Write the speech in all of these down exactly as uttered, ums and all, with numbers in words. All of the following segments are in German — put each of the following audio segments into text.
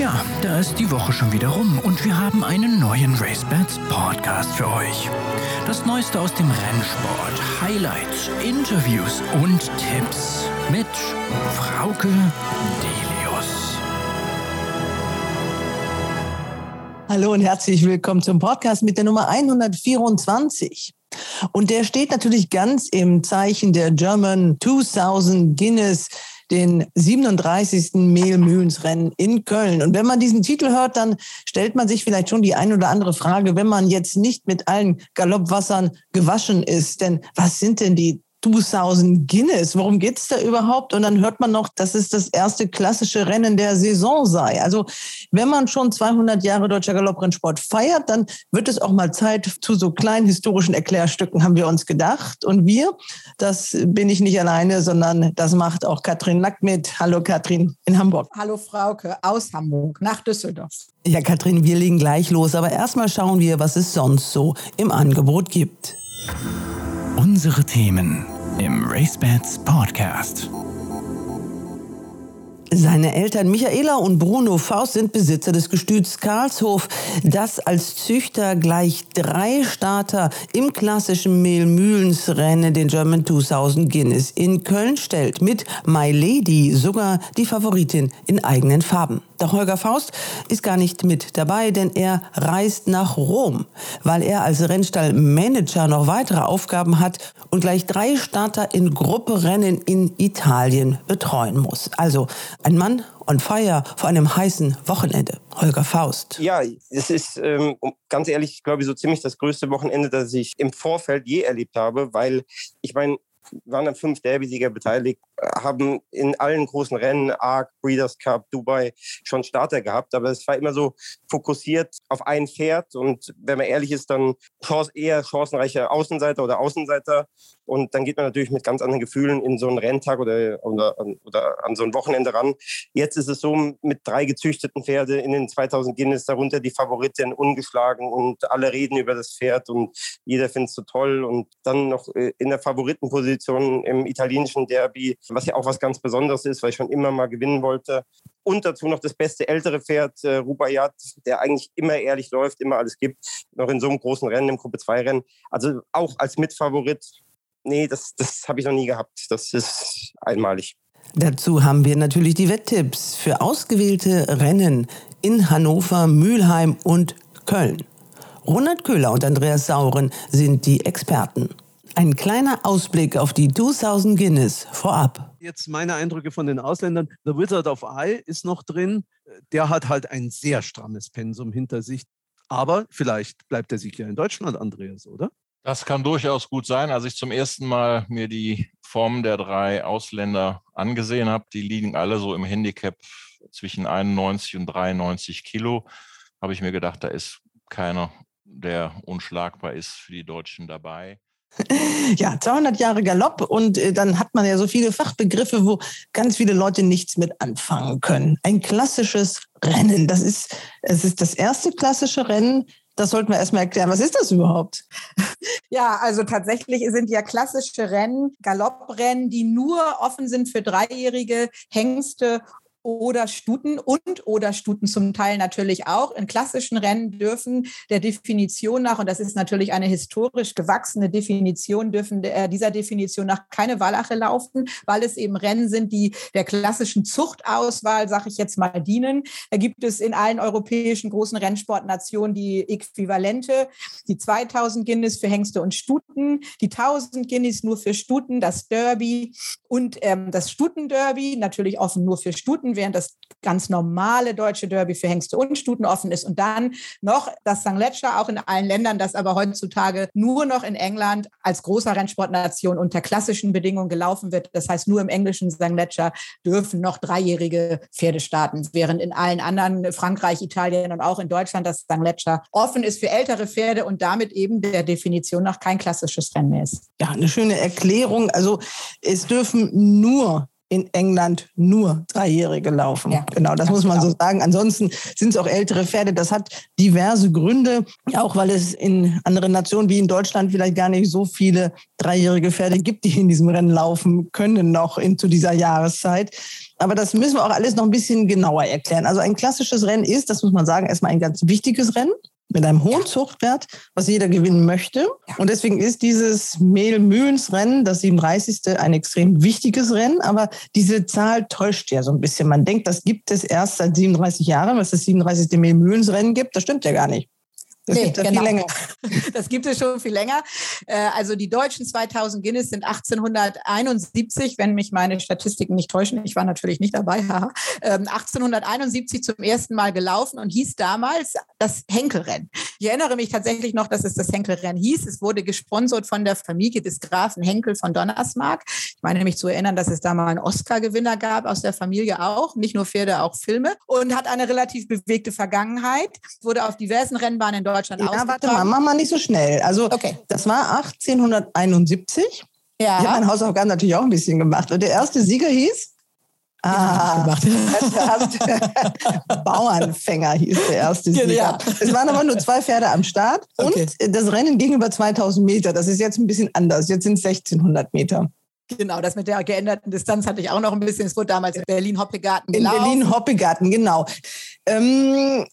Tja, da ist die Woche schon wieder rum und wir haben einen neuen RaceBets Podcast für euch. Das Neueste aus dem Rennsport, Highlights, Interviews und Tipps mit Frauke Delius. Hallo und herzlich willkommen zum Podcast mit der Nummer hundertvierundzwanzig. Und der steht natürlich ganz im Zeichen der German zweitausend Guineas, den siebenunddreißigsten Mehl-Mühlens-Rennen in Köln. Und wenn man diesen Titel hört, dann stellt man sich vielleicht schon die ein oder andere Frage, wenn man jetzt nicht mit allen Galoppwassern gewaschen ist. Denn was sind denn die zweitausend Guineas? Worum geht's da überhaupt? Und dann hört man noch, dass es das erste klassische Rennen der Saison sei. Also wenn man schon zweihundert Jahre deutscher Galopprennsport feiert, dann wird es auch mal Zeit zu so kleinen historischen Erklärstücken, haben wir uns gedacht. Und wir, das bin ich nicht alleine, sondern das macht auch Katrin Lack mit. Hallo Katrin in Hamburg. Hallo Frauke aus Hamburg nach Düsseldorf. Ja Katrin, wir legen gleich los, aber erstmal schauen wir, was es sonst so im Angebot gibt. Unsere Themen im RaceBets Podcast. Seine Eltern Michaela und Bruno Faust sind Besitzer des Gestüts Karlshof, das als Züchter gleich drei Starter im klassischen Mehl-Mühlens-Rennen, den German zweitausend Guineas, in Köln stellt. Mit My Lady sogar die Favoritin in eigenen Farben. Doch Holger Faust ist gar nicht mit dabei, denn er reist nach Rom, weil er als Rennstallmanager noch weitere Aufgaben hat und gleich drei Starter in Grupperennen in Italien betreuen muss. Also ein Mann on fire vor einem heißen Wochenende. Holger Faust. Ja, es ist ähm, ganz ehrlich, glaube ich, so ziemlich das größte Wochenende, das ich im Vorfeld je erlebt habe, weil ich meine, waren dann fünf Derby-Sieger beteiligt, haben in allen großen Rennen, A R C, Breeders' Cup, Dubai, schon Starter gehabt. Aber es war immer so fokussiert auf ein Pferd. Und wenn man ehrlich ist, dann eher chancenreiche Außenseiter oder Außenseiter. Und dann geht man natürlich mit ganz anderen Gefühlen in so einen Renntag oder, oder, oder an so ein Wochenende ran. Jetzt ist es so, mit drei gezüchteten Pferde in den zweitausend Guineas, darunter die Favoritin, ungeschlagen. Und alle reden über das Pferd und jeder findet es so toll. Und dann noch in der Favoritenposition im italienischen Derby, was ja auch was ganz Besonderes ist, weil ich schon immer mal gewinnen wollte. Und dazu noch das beste ältere Pferd, äh, Rubaiyat, der eigentlich immer ehrlich läuft, immer alles gibt, noch in so einem großen Rennen, im Gruppe zwei Rennen. Also auch als Mitfavorit, nee, das, das habe ich noch nie gehabt. Das ist einmalig. Dazu haben wir natürlich die Wetttipps für ausgewählte Rennen in Hannover, Mülheim und Köln. Ronald Köhler und Andreas Sauren sind die Experten. Ein kleiner Ausblick auf die zweitausend Guineas vorab. Jetzt meine Eindrücke von den Ausländern. The Wizard of Eye ist noch drin. Der hat halt ein sehr strammes Pensum hinter sich. Aber vielleicht bleibt der Sieg ja in Deutschland, Andreas, oder? Das kann durchaus gut sein. Als ich zum ersten Mal mir die Formen der drei Ausländer angesehen habe, die liegen alle so im Handicap zwischen einundneunzig und dreiundneunzig Kilo, habe ich mir gedacht, da ist keiner, der unschlagbar ist für die Deutschen dabei. Ja, zweihundert Jahre Galopp und äh, dann hat man ja so viele Fachbegriffe, wo ganz viele Leute nichts mit anfangen können. Ein klassisches Rennen, das ist, es ist das erste klassische Rennen. Das sollten wir erstmal erklären. Was ist das überhaupt? Ja, also tatsächlich sind ja klassische Rennen, Galopprennen, die nur offen sind für Dreijährige, Hengste oder Stuten und oder Stuten zum Teil natürlich auch. In klassischen Rennen dürfen der Definition nach, und das ist natürlich eine historisch gewachsene Definition, dürfen äh, dieser Definition nach keine Wallache laufen, weil es eben Rennen sind, die der klassischen Zuchtauswahl, sage ich jetzt mal, dienen. Da gibt es in allen europäischen großen Rennsportnationen die Äquivalente, die zweitausend Guineas für Hengste und Stuten, die tausend Guineas nur für Stuten, das Derby und ähm, das Stutenderby, natürlich offen nur für Stuten, während das ganz normale deutsche Derby für Hengste und Stuten offen ist. Und dann noch das Sankt Leger, auch in allen Ländern, das aber heutzutage nur noch in England als großer Rennsportnation unter klassischen Bedingungen gelaufen wird. Das heißt, nur im englischen Sankt Leger dürfen noch dreijährige Pferde starten, während in allen anderen, Frankreich, Italien und auch in Deutschland, das Sankt Leger offen ist für ältere Pferde und damit eben der Definition nach kein klassisches Rennen mehr ist. Ja, eine schöne Erklärung. Also es dürfen nur in England nur Dreijährige laufen. Ja, genau, das muss man so sagen. Ansonsten sind es auch ältere Pferde. Das hat diverse Gründe, auch weil es in anderen Nationen wie in Deutschland vielleicht gar nicht so viele dreijährige Pferde gibt, die in diesem Rennen laufen können noch in, zu dieser Jahreszeit. Aber das müssen wir auch alles noch ein bisschen genauer erklären. Also ein klassisches Rennen ist, das muss man sagen, erstmal ein ganz wichtiges Rennen mit einem hohen Zuchtwert, was jeder gewinnen möchte. Und deswegen ist dieses Mehl-Mühlens-Rennen, das siebenunddreißigste, ein extrem wichtiges Rennen. Aber diese Zahl täuscht ja so ein bisschen. Man denkt, das gibt es erst seit siebenunddreißig Jahren, was das siebenunddreißigste Mehl-Mühlens-Rennen gibt. Das stimmt ja gar nicht. Das nee, gibt es genau. viel länger. Das gibt es schon viel länger. Also die deutschen zweitausend Guineas sind achtzehnhunderteinundsiebzig, wenn mich meine Statistiken nicht täuschen. Ich war natürlich nicht dabei. achtzehnhunderteinundsiebzig zum ersten Mal gelaufen und hieß damals das Henkelrennen. Ich erinnere mich tatsächlich noch, dass es das Henkelrennen hieß. Es wurde gesponsert von der Familie des Grafen Henkel von Donnersmarck. Ich meine mich zu erinnern, dass es da mal einen Oscar-Gewinner gab aus der Familie auch. Nicht nur Pferde, auch Filme. Und hat eine relativ bewegte Vergangenheit. Wurde auf diversen Rennbahnen in Deutschland Ja, warte mal, mach mal nicht so schnell. Also okay. Das war achtzehnhunderteinundsiebzig. Ja. Ich habe meine Hausaufgaben natürlich auch ein bisschen gemacht. Und der erste Sieger hieß? Ah, gemacht. Bauernfänger hieß der erste Sieger. Ja. Es waren aber nur zwei Pferde am Start. Und okay. Das Rennen ging über zweitausend Meter. Das ist jetzt ein bisschen anders. Jetzt sind es sechzehnhundert Meter. Genau, das mit der geänderten Distanz hatte ich auch noch ein bisschen. Es wurde damals in Berlin-Hoppegarten gelaufen. In Berlin-Hoppegarten, genau. Ähm...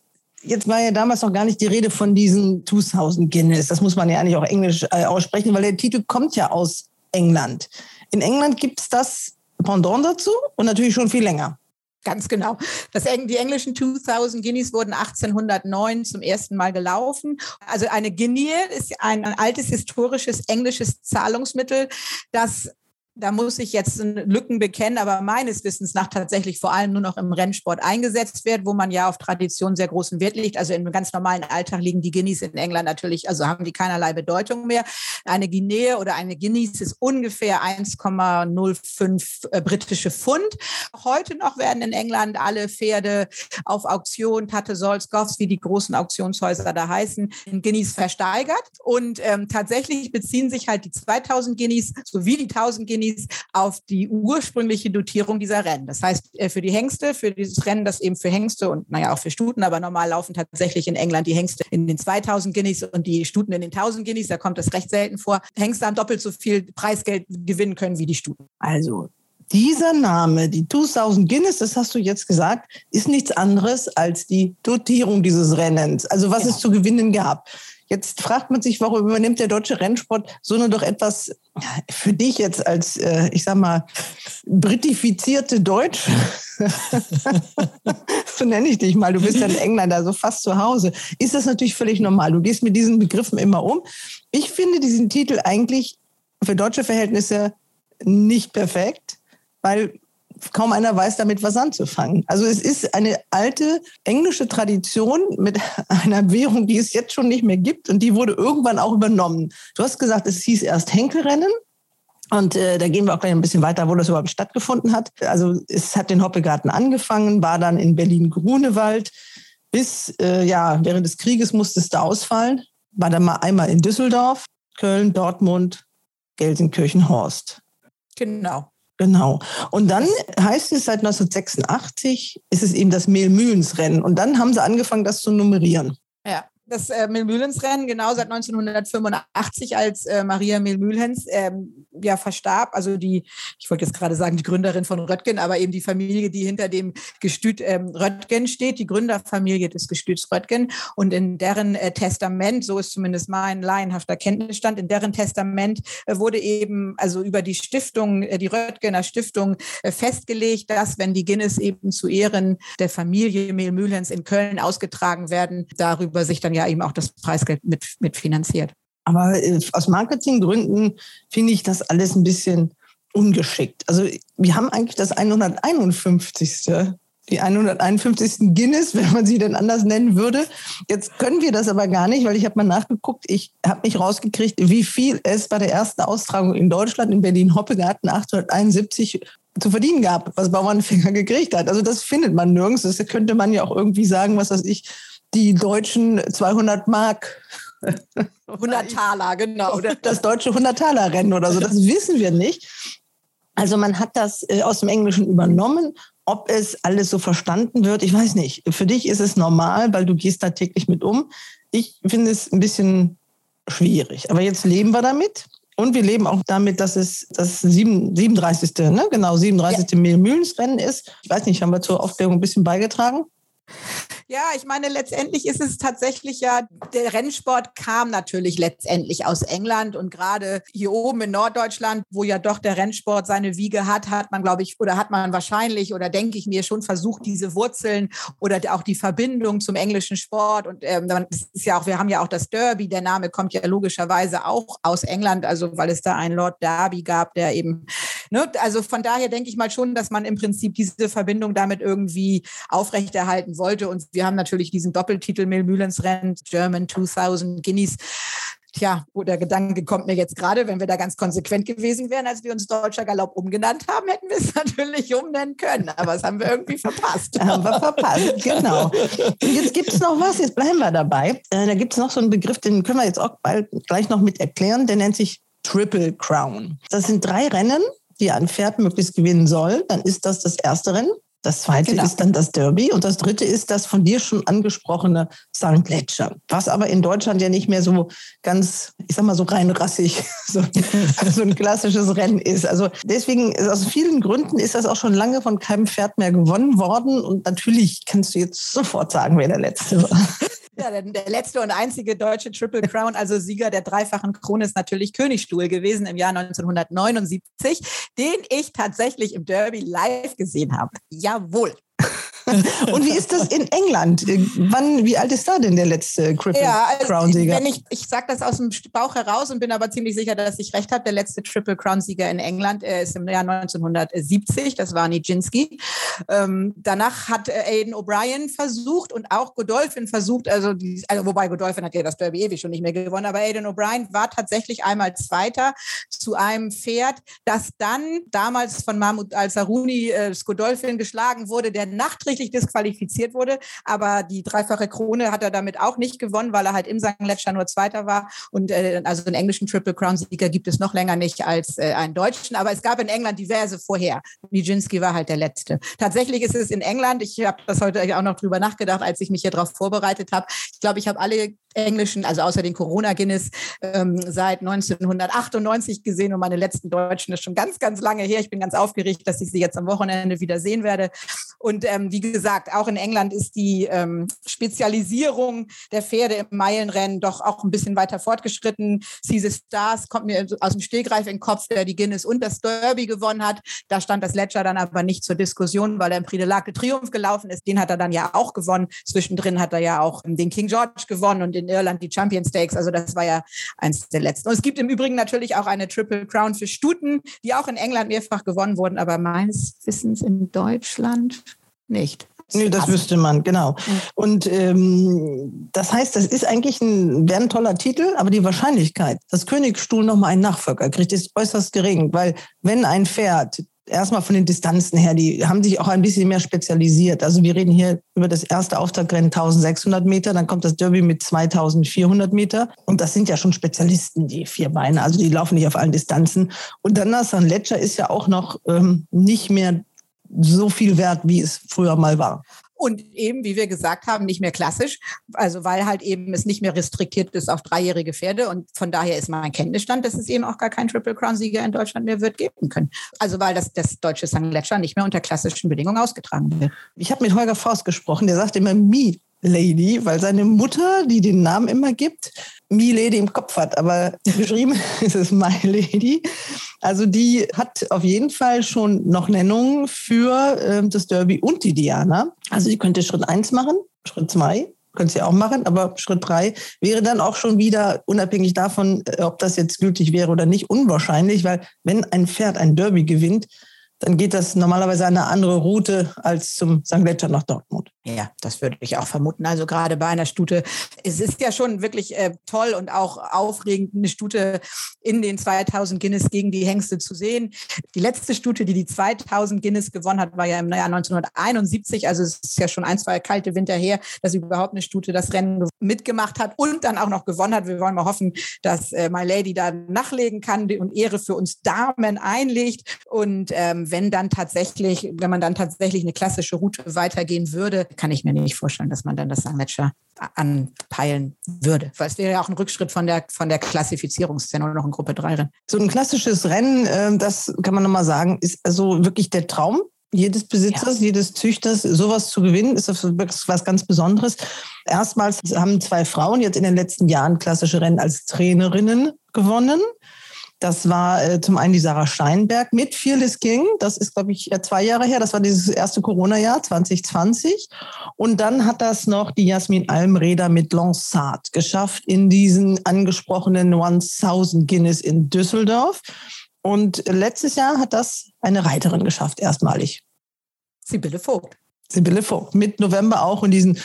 Jetzt war ja damals noch gar nicht die Rede von diesen zweitausend Guineas. Das muss man ja eigentlich auch englisch äh, aussprechen, weil der Titel kommt ja aus England. In England gibt es das Pendant dazu und natürlich schon viel länger. Ganz genau. Das, die englischen zweitausend Guineas wurden achtzehnhundertneun zum ersten Mal gelaufen. Also eine Guinea ist ein, ein altes historisches englisches Zahlungsmittel, das... Da muss ich jetzt Lücken bekennen, aber meines Wissens nach tatsächlich vor allem nur noch im Rennsport eingesetzt wird, wo man ja auf Tradition sehr großen Wert legt. Also im ganz normalen Alltag liegen die Guineas in England natürlich, also haben die keinerlei Bedeutung mehr. Eine Guinea oder eine Guineas ist ungefähr eins Komma null fünf britische Pfund. Heute noch werden in England alle Pferde auf Auktion, Tate Solls, Goffs, wie die großen Auktionshäuser da heißen, in Guineas versteigert. Und ähm, tatsächlich beziehen sich halt die zweitausend Guineas sowie die tausend Guineas auf die ursprüngliche Dotierung dieser Rennen. Das heißt, für die Hengste, für dieses Rennen, das eben für Hengste und naja auch für Stuten, aber normal laufen tatsächlich in England die Hengste in den zweitausend Guineas und die Stuten in den tausend Guineas, da kommt das recht selten vor. Hengste haben doppelt so viel Preisgeld gewinnen können wie die Stuten. Also dieser Name, die zweitausend Guineas, das hast du jetzt gesagt, ist nichts anderes als die Dotierung dieses Rennens, also was genau. es zu gewinnen gab. Jetzt fragt man sich, warum übernimmt der deutsche Rennsport so eine doch etwas für dich jetzt als, äh, ich sag mal, britifizierte Deutsche? So nenne ich dich mal. Du bist ja in England, also fast zu Hause. Ist das natürlich völlig normal. Du gehst mit diesen Begriffen immer um. Ich finde diesen Titel eigentlich für deutsche Verhältnisse nicht perfekt, weil kaum einer weiß damit, was anzufangen. Also es ist eine alte englische Tradition mit einer Währung, die es jetzt schon nicht mehr gibt und die wurde irgendwann auch übernommen. Du hast gesagt, es hieß erst Henkelrennen und äh, da gehen wir auch gleich ein bisschen weiter, wo das überhaupt stattgefunden hat. Also es hat den Hoppegarten angefangen, war dann in Berlin-Grunewald bis, äh, ja, während des Krieges musste es da ausfallen, war dann mal einmal in Düsseldorf, Köln, Dortmund, Gelsenkirchen, Horst. Genau. Genau. Und dann heißt es seit neunzehnhundertsechsundachtzig, ist es eben das Mehl-Mühlens-Rennen. Und dann haben sie angefangen, das zu nummerieren. Ja. Das äh, Mehl-Mühlens-Rennen, genau seit neunzehnhundertfünfundachtzig, als äh, Maria Mehl-Mühlens ähm, ja, verstarb. Also die, ich wollte jetzt gerade sagen, die Gründerin von Röttgen, aber eben die Familie, die hinter dem Gestüt ähm, Röttgen steht, die Gründerfamilie des Gestüts Röttgen. Und in deren äh, Testament, so ist zumindest mein laienhafter Kenntnisstand, in deren Testament äh, wurde eben also über die Stiftung, äh, die Röttgener Stiftung äh, festgelegt, dass, wenn die Guinness eben zu Ehren der Familie Mehl-Mühlens in Köln ausgetragen werden, darüber sich dann ja eben auch das Preisgeld mit, mit finanziert. Aber aus Marketinggründen finde ich das alles ein bisschen ungeschickt. Also wir haben eigentlich das hunderteinundfünfzigste Die hunderteinundfünfzigste Guinness, wenn man sie denn anders nennen würde. Jetzt können wir das aber gar nicht, weil ich habe mal nachgeguckt. Ich habe nicht rausgekriegt, wie viel es bei der ersten Austragung in Deutschland in Berlin-Hoppegarten achtzehnhunderteinundsiebzig zu verdienen gab, was Bauernfänger gekriegt hat. Also das findet man nirgends. Das könnte man ja auch irgendwie sagen, was weiß ich, die deutschen zweihundert Mark, hundert Taler, genau. Oder das deutsche hundert Taler Rennen oder so, das wissen wir nicht. Also man hat das aus dem Englischen übernommen. Ob es alles so verstanden wird, ich weiß nicht. Für dich ist es normal, weil du gehst da täglich mit um. Ich finde es ein bisschen schwierig. Aber jetzt leben wir damit. Und wir leben auch damit, dass es das siebenunddreißigste Ne? Genau, siebenunddreißigste Ja. Mehl-Mühlens-Rennen ist. Ich weiß nicht, haben wir zur Aufklärung ein bisschen beigetragen? Ja, ich meine, letztendlich ist es tatsächlich ja, der Rennsport kam natürlich letztendlich aus England und gerade hier oben in Norddeutschland, wo ja doch der Rennsport seine Wiege hat, hat man, glaube ich, oder hat man wahrscheinlich oder denke ich mir schon versucht, diese Wurzeln oder auch die Verbindung zum englischen Sport und ähm, das ist ja auch, wir haben ja auch das Derby, der Name kommt ja logischerweise auch aus England, also weil es da einen Lord Derby gab, der eben, ne, also von daher denke ich mal schon, dass man im Prinzip diese Verbindung damit irgendwie aufrechterhalten wollte. Und wir haben natürlich diesen Doppeltitel Mehl-Mühlens-Rennen, German zweitausend Guineas. Tja, wo der Gedanke kommt mir jetzt gerade, wenn wir da ganz konsequent gewesen wären, als wir uns Deutscher Galopp umgenannt haben, hätten wir es natürlich umnennen können. Aber das haben wir irgendwie verpasst. haben wir verpasst, genau. Und jetzt gibt es noch was, jetzt bleiben wir dabei. Äh, da gibt es noch so einen Begriff, den können wir jetzt auch bald gleich noch mit erklären. Der nennt sich Triple Crown. Das sind drei Rennen, die ein Pferd möglichst gewinnen soll. Dann ist das das erste Rennen. Das zweite genau. ist dann das Derby und das dritte ist das von dir schon angesprochene Sankt Gletscher, was aber in Deutschland ja nicht mehr so ganz, ich sag mal so rein rassig, so, so ein klassisches Rennen ist. Also deswegen, aus vielen Gründen ist das auch schon lange von keinem Pferd mehr gewonnen worden und natürlich kannst du jetzt sofort sagen, wer der Letzte war. Ja, der letzte und einzige deutsche Triple Crown, also Sieger der dreifachen Krone, ist natürlich Königstuhl gewesen im Jahr neunzehnhundertneunundsiebzig, den ich tatsächlich im Derby live gesehen habe. Jawohl. Und wie ist das in England? Wann, wie alt ist da denn der letzte Triple ja, also Crown-Sieger? Wenn ich ich sage das aus dem Bauch heraus und bin aber ziemlich sicher, dass ich recht habe. Der letzte Triple Crown-Sieger in England äh, ist im Jahr neunzehnhundertsiebzig, das war Nijinsky. Ähm, danach hat äh, Aidan O'Brien versucht und auch Godolphin versucht, also, die, also wobei Godolphin hat ja das Derby ewig schon nicht mehr gewonnen, aber Aidan O'Brien war tatsächlich einmal Zweiter zu einem Pferd, das dann damals von Mahmoud Al-Saruni äh, Godolphin geschlagen wurde, der nachträglich disqualifiziert wurde, aber die dreifache Krone hat er damit auch nicht gewonnen, weil er halt im Sankt Gletscher nur Zweiter war und äh, also einen englischen Triple Crown Sieger gibt es noch länger nicht als äh, einen deutschen, aber es gab in England diverse vorher. Nijinsky war halt der Letzte. Tatsächlich ist es in England, ich habe das heute auch noch drüber nachgedacht, als ich mich hier drauf vorbereitet habe, ich glaube, ich habe alle englischen, also außer den Corona-Guinness, ähm, seit neunzehnhundertachtundneunzig gesehen und meine letzten deutschen ist schon ganz, ganz lange her. Ich bin ganz aufgeregt, dass ich sie jetzt am Wochenende wieder sehen werde. Und ähm, wie gesagt, auch in England ist die ähm, Spezialisierung der Pferde im Meilenrennen doch auch ein bisschen weiter fortgeschritten. See the Stars kommt mir aus dem Stehgreif in den Kopf, der die Guinness und das Derby gewonnen hat. Da stand das Ledger dann aber nicht zur Diskussion, weil er im Prix de l'Arc de Triomphe gelaufen ist. Den hat er dann ja auch gewonnen. Zwischendrin hat er ja auch den King George gewonnen und den in Irland die Champions Stakes, also das war ja eins der letzten. Und es gibt im Übrigen natürlich auch eine Triple Crown für Stuten, die auch in England mehrfach gewonnen wurden, aber meines Wissens in Deutschland nicht. Nee, das wüsste man, genau. Und ähm, das heißt, das ist eigentlich ein, wäre ein toller Titel, aber die Wahrscheinlichkeit, dass Königstuhl nochmal einen Nachfolger kriegt, ist äußerst gering, weil wenn ein Pferd erstmal von den Distanzen her, die haben sich auch ein bisschen mehr spezialisiert. Also wir reden hier über das erste Auftaktrennen eintausendsechshundert Meter, dann kommt das Derby mit zweitausendvierhundert Meter. Und das sind ja schon Spezialisten, die Vierbeiner. Also die laufen nicht auf allen Distanzen. Und dann das Sankt Gletscher ist ja auch noch ähm, nicht mehr so viel wert, wie es früher mal war. Und eben, wie wir gesagt haben, nicht mehr klassisch, also weil halt eben es nicht mehr restriktiert ist auf dreijährige Pferde und von daher ist mein Kenntnisstand, dass es eben auch gar keinen Triple Crown Sieger in Deutschland mehr wird geben können. Also weil das, das deutsche Sankt Gletscher nicht mehr unter klassischen Bedingungen ausgetragen wird. Ich habe mit Holger Faust gesprochen, der sagt immer My Lady, weil seine Mutter, die den Namen immer gibt, My Lady im Kopf hat, aber geschrieben ist es My Lady. Also die hat auf jeden Fall schon noch Nennungen für äh, das Derby und die Diana. Also die könnte Schritt eins machen, Schritt zwei könnte sie auch machen, aber Schritt drei wäre dann auch schon wieder, unabhängig davon, ob das jetzt gültig wäre oder nicht, unwahrscheinlich, weil wenn ein Pferd ein Derby gewinnt, dann geht das normalerweise eine andere Route als zum Sankt Gletscher nach Dortmund. Ja, das würde ich auch vermuten. Also gerade bei einer Stute, es ist ja schon wirklich äh, toll und auch aufregend, eine Stute in den zweitausend Guineas gegen die Hengste zu sehen. Die letzte Stute, die die zweitausend Guineas gewonnen hat, war ja im Jahr neunzehnhunderteinundsiebzig. Also es ist ja schon ein, zwei kalte Winter her, dass überhaupt eine Stute das Rennen mitgemacht hat und dann auch noch gewonnen hat. Wir wollen mal hoffen, dass äh, My Lady da nachlegen kann und Ehre für uns Damen einlegt. Und ähm, wenn dann tatsächlich, wenn man dann tatsächlich eine klassische Route weitergehen würde, kann ich mir nicht vorstellen, dass man dann das Sangletscher anpeilen würde. Weil es wäre ja auch ein Rückschritt von der, von der Klassifizierungsszenario noch in Gruppe drei Rennen. So ein klassisches Rennen, das kann man nochmal sagen, ist also wirklich der Traum jedes Besitzers, ja. jedes Züchters, sowas zu gewinnen, ist was ganz Besonderes. Erstmals haben zwei Frauen jetzt in den letzten Jahren klassische Rennen als Trainerinnen gewonnen. Das war äh, zum einen die Sarah Steinberg mit Fearless King. Das ist, glaube ich, zwei Jahre her. Das war dieses erste Corona-Jahr zwanzig zwanzig. Und dann hat das noch die Jasmin Almreder mit Lansat geschafft in diesen angesprochenen tausend Guineas in Düsseldorf. Und letztes Jahr hat das eine Reiterin geschafft, erstmalig. Sibylle Vogt. Sibylle Vogt, mit November auch in diesen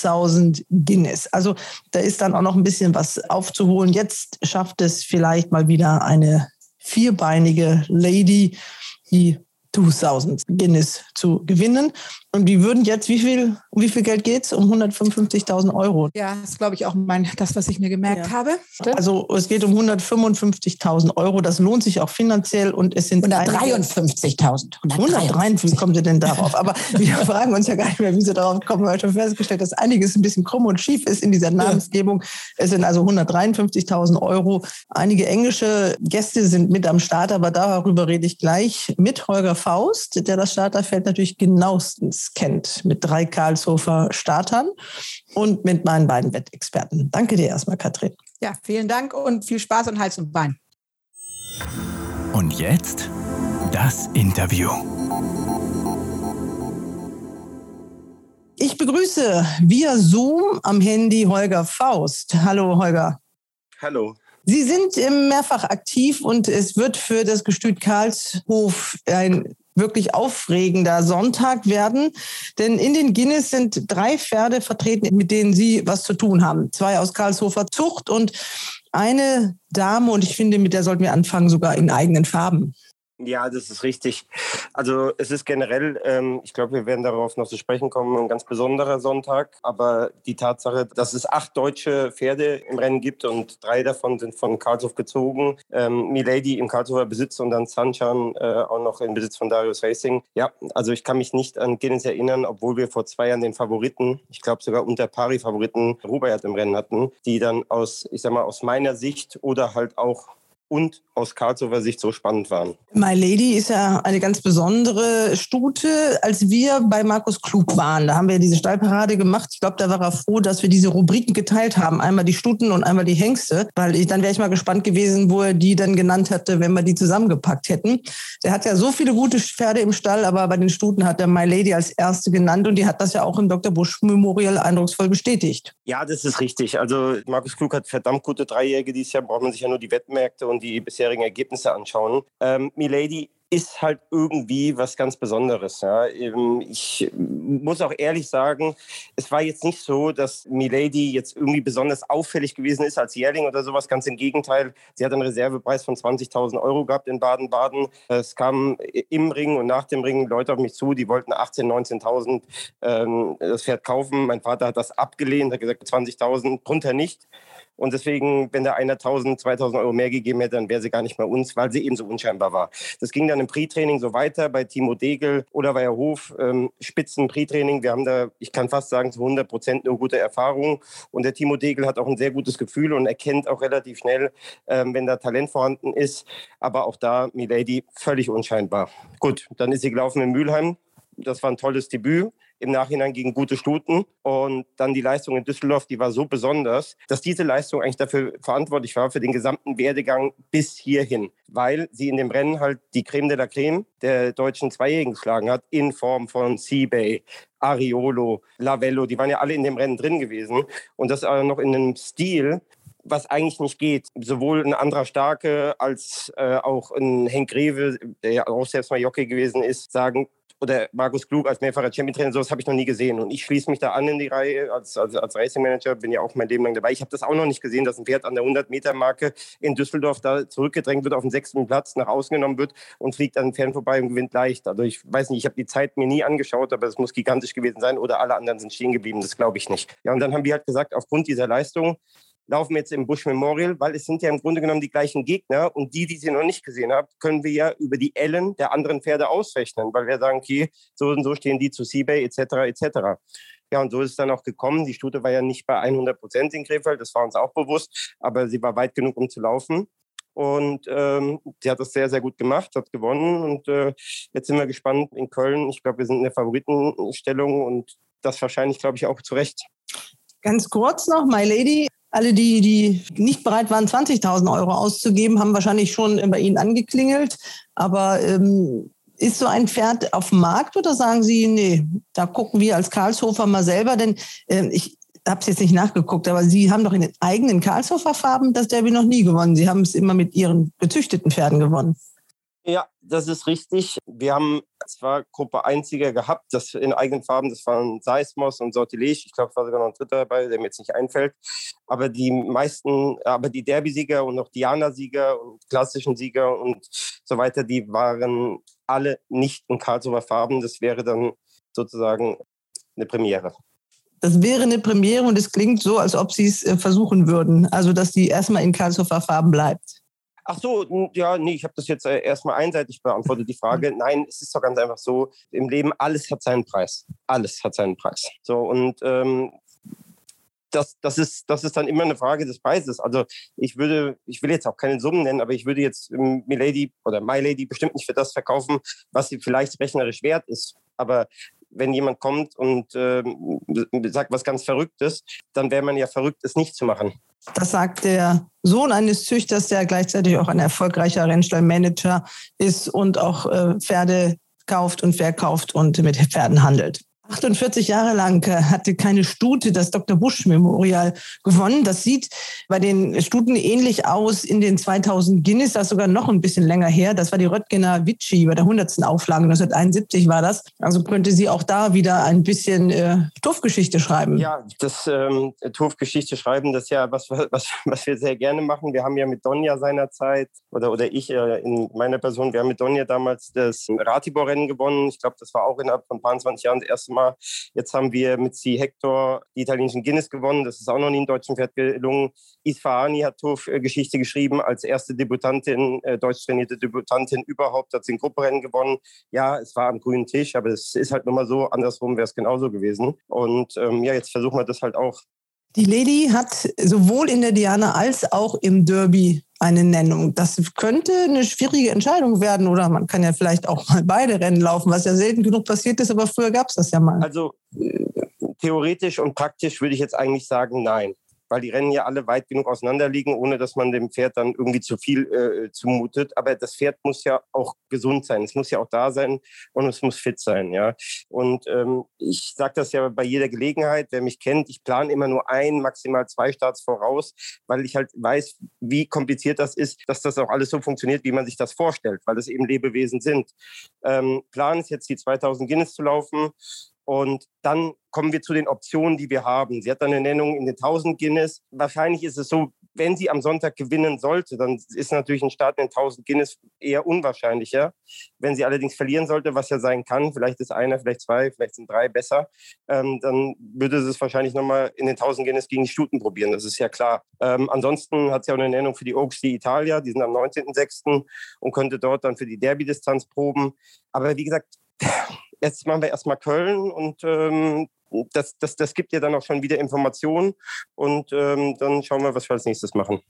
tausend Guineas. Also da ist dann auch noch ein bisschen was aufzuholen. Jetzt schafft es vielleicht mal wieder eine vierbeinige Lady, die tausend Guineas zu gewinnen. Und die würden jetzt, wie viel, um wie viel Geld geht es? Um hundertfünfundfünfzigtausend Euro. Ja, das ist, glaube ich, auch mein, das, was ich mir gemerkt ja. habe. Also es geht um hundertfünfundfünfzigtausend Euro. Das lohnt sich auch finanziell. Und es sind hundertdreiundfünfzigtausend. hundertdreiundfünfzig, wie kommen Sie denn darauf? Aber wir fragen uns ja gar nicht mehr, wie Sie darauf kommen. Wir haben schon festgestellt, dass einiges ein bisschen krumm und schief ist in dieser Namensgebung. Es sind also hundertdreiundfünfzigtausend Euro. Einige englische Gäste sind mit am Start, aber darüber rede ich gleich mit Holger Faust, der das Starterfeld natürlich genauestens kennt, mit drei Karlshofer Startern und mit meinen beiden Wettexperten. Danke dir erstmal, Katrin. Ja, vielen Dank und viel Spaß und Hals und Bein. Und jetzt das Interview. Ich begrüße via Zoom am Handy Holger Faust. Hallo, Holger. Hallo. Sie sind mehrfach aktiv und es wird für das Gestüt Karlshof ein wirklich aufregender Sonntag werden, denn in den Guineas sind drei Pferde vertreten, mit denen Sie was zu tun haben. Zwei aus Karlshofer Zucht und eine Dame, und ich finde, mit der sollten wir anfangen, sogar in eigenen Farben. Ja, das ist richtig. Also es ist generell, ähm, ich glaube, wir werden darauf noch zu sprechen kommen, ein ganz besonderer Sonntag. Aber die Tatsache, dass es acht deutsche Pferde im Rennen gibt und drei davon sind von Karlshof gezogen. Ähm, Milady im Karlshofer Besitz und dann Sunshine äh, auch noch im Besitz von Darius Racing. Ja, also ich kann mich nicht an Guinness erinnern, obwohl wir vor zwei Jahren den Favoriten, ich glaube sogar unter Pari-Favoriten, Rubaiyat im Rennen hatten, die dann aus, ich sag mal, aus meiner Sicht oder halt auch und aus Karlshofer Sicht so spannend waren. My Lady ist ja eine ganz besondere Stute. Als wir bei Markus Klug waren, da haben wir diese Stallparade gemacht. Ich glaube, da war er froh, dass wir diese Rubriken geteilt haben. Einmal die Stuten und einmal die Hengste. Weil ich, dann wäre ich mal gespannt gewesen, wo er die dann genannt hätte, wenn wir die zusammengepackt hätten. Der hat ja so viele gute Pferde im Stall, aber bei den Stuten hat er My Lady als erste genannt. Und die hat das ja auch im Doktor Busch-Memorial eindrucksvoll bestätigt. Ja, das ist richtig. Also Markus Klug hat verdammt gute Dreijährige dieses Jahr. Braucht man sich ja nur die Wettmärkte und die bisherigen Ergebnisse anschauen. Ähm, Milady ist halt irgendwie was ganz Besonderes. Ja. Ich muss auch ehrlich sagen, es war jetzt nicht so, dass Milady jetzt irgendwie besonders auffällig gewesen ist als Jährling oder sowas. Ganz im Gegenteil, sie hat einen Reservepreis von zwanzigtausend Euro gehabt in Baden-Baden. Es kamen im Ring und nach dem Ring Leute auf mich zu, die wollten achtzehntausend, neunzehntausend ähm, das Pferd kaufen. Mein Vater hat das abgelehnt, hat gesagt, zwanzigtausend, drunter nicht. Und deswegen, wenn da einer tausend, zweitausend Euro mehr gegeben hätte, dann wäre sie gar nicht mehr uns, weil sie eben so unscheinbar war. Das ging dann im Pre-Training so weiter bei Timo Degel oder bei Hof, ähm, Spitzen-Pre-Training. Wir haben da, ich kann fast sagen, zu hundert Prozent nur gute Erfahrung. Und der Timo Degel hat auch ein sehr gutes Gefühl und erkennt auch relativ schnell, ähm, wenn da Talent vorhanden ist. Aber auch da, Milady, völlig unscheinbar. Gut, dann ist sie gelaufen in Mülheim. Das war ein tolles Debüt. Im Nachhinein gegen gute Stuten und dann die Leistung in Düsseldorf, die war so besonders, dass diese Leistung eigentlich dafür verantwortlich war, für den gesamten Werdegang bis hierhin, weil sie in dem Rennen halt die Creme de la Creme der deutschen Zweijährigen geschlagen hat, in Form von Seabay, Ariolo, Lavello, die waren ja alle in dem Rennen drin gewesen und das aber noch in einem Stil, was eigentlich nicht geht. Sowohl ein anderer Starke als äh, auch ein Henk Grewe, der ja auch selbst mal Jockey gewesen ist, sagen, oder Markus Klug als mehrfacher Champion-Trainer, sowas habe ich noch nie gesehen. Und ich schließe mich da an in die Reihe als, als, als Racing-Manager, bin ja auch mein Leben lang dabei. Ich habe das auch noch nicht gesehen, dass ein Pferd an der hundert-Meter-Marke in Düsseldorf da zurückgedrängt wird, auf den sechsten Platz nach außen genommen wird und fliegt an den Pferden vorbei und gewinnt leicht. Also ich weiß nicht, ich habe die Zeit mir nie angeschaut, aber es muss gigantisch gewesen sein oder alle anderen sind stehen geblieben, das glaube ich nicht. Ja, und dann haben wir halt gesagt, aufgrund dieser Leistung laufen wir jetzt im Busch-Memorial, weil es sind ja im Grunde genommen die gleichen Gegner und die, die sie noch nicht gesehen haben, können wir ja über die Ellen der anderen Pferde ausrechnen, weil wir sagen, okay, so und so stehen die zu Seabay et cetera et cetera. Ja, und so ist es dann auch gekommen. Die Stute war ja nicht bei hundert Prozent in Krefeld, das war uns auch bewusst, aber sie war weit genug, um zu laufen. Und ähm, sie hat das sehr, sehr gut gemacht, hat gewonnen und äh, jetzt sind wir gespannt in Köln. Ich glaube, wir sind in der Favoritenstellung und das wahrscheinlich, glaube ich, auch zu Recht. Ganz kurz noch, My Lady. Alle, die, die nicht bereit waren, zwanzigtausend Euro auszugeben, haben wahrscheinlich schon bei Ihnen angeklingelt. Aber ähm, ist so ein Pferd auf dem Markt oder sagen Sie, nee, da gucken wir als Karlshofer mal selber? Denn ähm, ich habe es jetzt nicht nachgeguckt, aber Sie haben doch in den eigenen Karlshofer Farben das Derby noch nie gewonnen. Sie haben es immer mit Ihren gezüchteten Pferden gewonnen. Ja, das ist richtig. Wir haben zwar Gruppe Einziger gehabt, das in eigenen Farben, das waren Seismos und Sortilege. Ich glaube, es war sogar noch ein Dritter dabei, der mir jetzt nicht einfällt. Aber die meisten, aber die Derby-Sieger und auch Diana-Sieger und klassischen Sieger und so weiter, die waren alle nicht in Karlsruher Farben. Das wäre dann sozusagen eine Premiere. Das wäre eine Premiere und es klingt so, als ob Sie es versuchen würden. Also, dass die erstmal in Karlsruher Farben bleibt. Ach so, ja, nee, ich habe das jetzt erstmal einseitig beantwortet, die Frage. Nein, es ist doch ganz einfach so, im Leben, alles hat seinen Preis. Alles hat seinen Preis. So, und ähm, das, das, ist, das ist dann immer eine Frage des Preises. Also ich würde, ich will jetzt auch keine Summen nennen, aber ich würde jetzt My Lady oder My Lady bestimmt nicht für das verkaufen, was sie vielleicht rechnerisch wert ist. Aber wenn jemand kommt und äh, sagt was ganz Verrücktes, dann wäre man ja verrückt, es nicht zu machen. Das sagt der Sohn eines Züchters, der gleichzeitig auch ein erfolgreicher Rennstallmanager ist und auch äh, Pferde kauft und verkauft und mit Pferden handelt. achtundvierzig Jahre lang hatte keine Stute das Doktor Busch-Memorial gewonnen. Das sieht bei den Stuten ähnlich aus in den zweitausend Guineas. Das ist sogar noch ein bisschen länger her. Das war die Röttgener Witschi bei der hundertsten Auflage. neunzehnhunderteinundsiebzig war das. Also könnte sie auch da wieder ein bisschen äh, Turfgeschichte schreiben. Ja, das ähm, Turfgeschichte schreiben, das ist ja was, was, was wir sehr gerne machen. Wir haben ja mit Donja seinerzeit, oder, oder ich äh, in meiner Person, wir haben mit Donja damals das Ratibor-Rennen gewonnen. Ich glaube, das war auch innerhalb von ein paar zwanzig Jahren das erste Mal. Jetzt haben wir mit C. Hector die italienischen Guinness gewonnen. Das ist auch noch nie einem deutschen Pferd gelungen. Isfahani hat Turfgeschichte geschrieben als erste Debütantin, äh, deutsch trainierte Debütantin überhaupt, hat sie ein Gruppenrennen gewonnen. Ja, es war am grünen Tisch, aber es ist halt nun mal so, andersrum wäre es genauso gewesen. Und ähm, ja, jetzt versuchen wir das halt auch. Die Lady hat sowohl in der Diana als auch im Derby eine Nennung. Das könnte eine schwierige Entscheidung werden oder man kann ja vielleicht auch mal beide Rennen laufen, was ja selten genug passiert ist, aber früher gab es das ja mal. Also äh, theoretisch und praktisch würde ich jetzt eigentlich sagen, nein, weil die Rennen ja alle weit genug auseinander liegen, ohne dass man dem Pferd dann irgendwie zu viel äh, zumutet. Aber das Pferd muss ja auch gesund sein, es muss ja auch da sein und es muss fit sein. Ja? Und ähm, ich sage das ja bei jeder Gelegenheit, wer mich kennt, ich plane immer nur ein, maximal zwei Starts voraus, weil ich halt weiß, wie kompliziert das ist, dass das auch alles so funktioniert, wie man sich das vorstellt, weil das eben Lebewesen sind. Ähm, Plan ist jetzt, die zweitausend Guineas zu laufen. Und dann kommen wir zu den Optionen, die wir haben. Sie hat dann eine Nennung in den tausend Guineas. Wahrscheinlich ist es so, wenn sie am Sonntag gewinnen sollte, dann ist natürlich ein Start in den tausend Guineas eher unwahrscheinlicher. Wenn sie allerdings verlieren sollte, was ja sein kann, vielleicht ist einer, vielleicht zwei, vielleicht sind drei besser, ähm, dann würde sie es wahrscheinlich nochmal in den tausend Guineas gegen die Stuten probieren, das ist ja klar. Ähm, ansonsten hat sie auch eine Nennung für die Oaks, die Italia, die sind am neunzehnten sechsten und könnte dort dann für die Derby-Distanz proben. Aber wie gesagt, jetzt machen wir erstmal Köln und ähm, das, das, das gibt ja dann auch schon wieder Informationen und ähm, dann schauen wir, was wir als nächstes machen.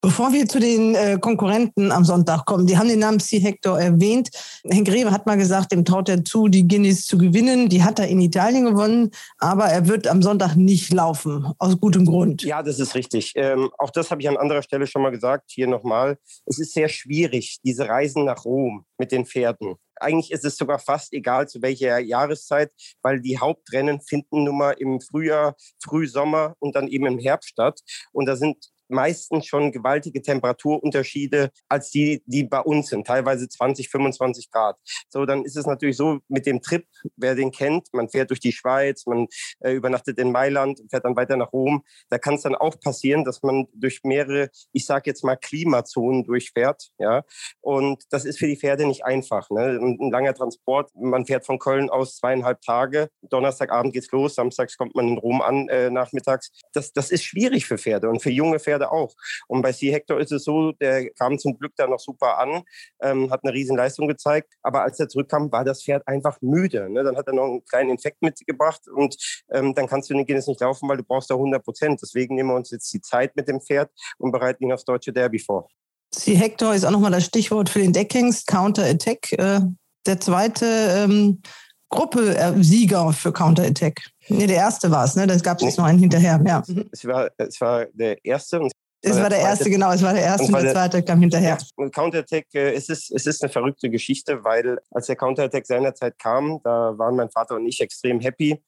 Bevor wir zu den äh, Konkurrenten am Sonntag kommen, die haben den Namen C. Hector erwähnt. Henk Grewe hat mal gesagt, dem traut er zu, die Guineas zu gewinnen. Die hat er in Italien gewonnen, aber er wird am Sonntag nicht laufen, aus gutem Grund. Ja, das ist richtig. Ähm, auch das habe ich an anderer Stelle schon mal gesagt, hier nochmal. Es ist sehr schwierig, diese Reisen nach Rom mit den Pferden. Eigentlich ist es sogar fast egal, zu welcher Jahreszeit, weil die Hauptrennen finden nun mal im Frühjahr, Frühsommer und dann eben im Herbst statt. Und da sind meistens schon gewaltige Temperaturunterschiede als die, die bei uns sind, teilweise zwanzig, fünfundzwanzig Grad. So, dann ist es natürlich so mit dem Trip, wer den kennt, man fährt durch die Schweiz, man äh, übernachtet in Mailand, fährt dann weiter nach Rom. Da kann es dann auch passieren, dass man durch mehrere, ich sage jetzt mal Klimazonen durchfährt, ja. Und das ist für die Pferde nicht einfach, ne? Ein, ein langer Transport, man fährt von Köln aus zweieinhalb Tage, Donnerstagabend geht's los, samstags kommt man in Rom an, äh, nachmittags. Das, das ist schwierig für Pferde und für junge Pferde auch. Und bei Sea Hector ist es so, der kam zum Glück da noch super an, ähm, hat eine riesen Leistung gezeigt, aber als er zurückkam, war das Pferd einfach müde, ne? Dann hat er noch einen kleinen Infekt mitgebracht und ähm, dann kannst du den Guinness nicht laufen, weil du brauchst da hundert Prozent. Deswegen nehmen wir uns jetzt die Zeit mit dem Pferd und bereiten ihn aufs deutsche Derby vor. Sea Hector ist auch nochmal das Stichwort für den Deckhengst, Counterattack, äh, der zweite ähm, Gruppe-Sieger für Counterattack. Ne, der erste war es, ne? Da gab es jetzt noch einen hinterher. Ja. Es war, es war der erste und Es war der erste, genau, es war der erste und, und der zweite kam hinterher. Counterattack, äh, es, ist, es ist eine verrückte Geschichte, weil als der Counterattack seinerzeit kam, da waren mein Vater und ich extrem happy,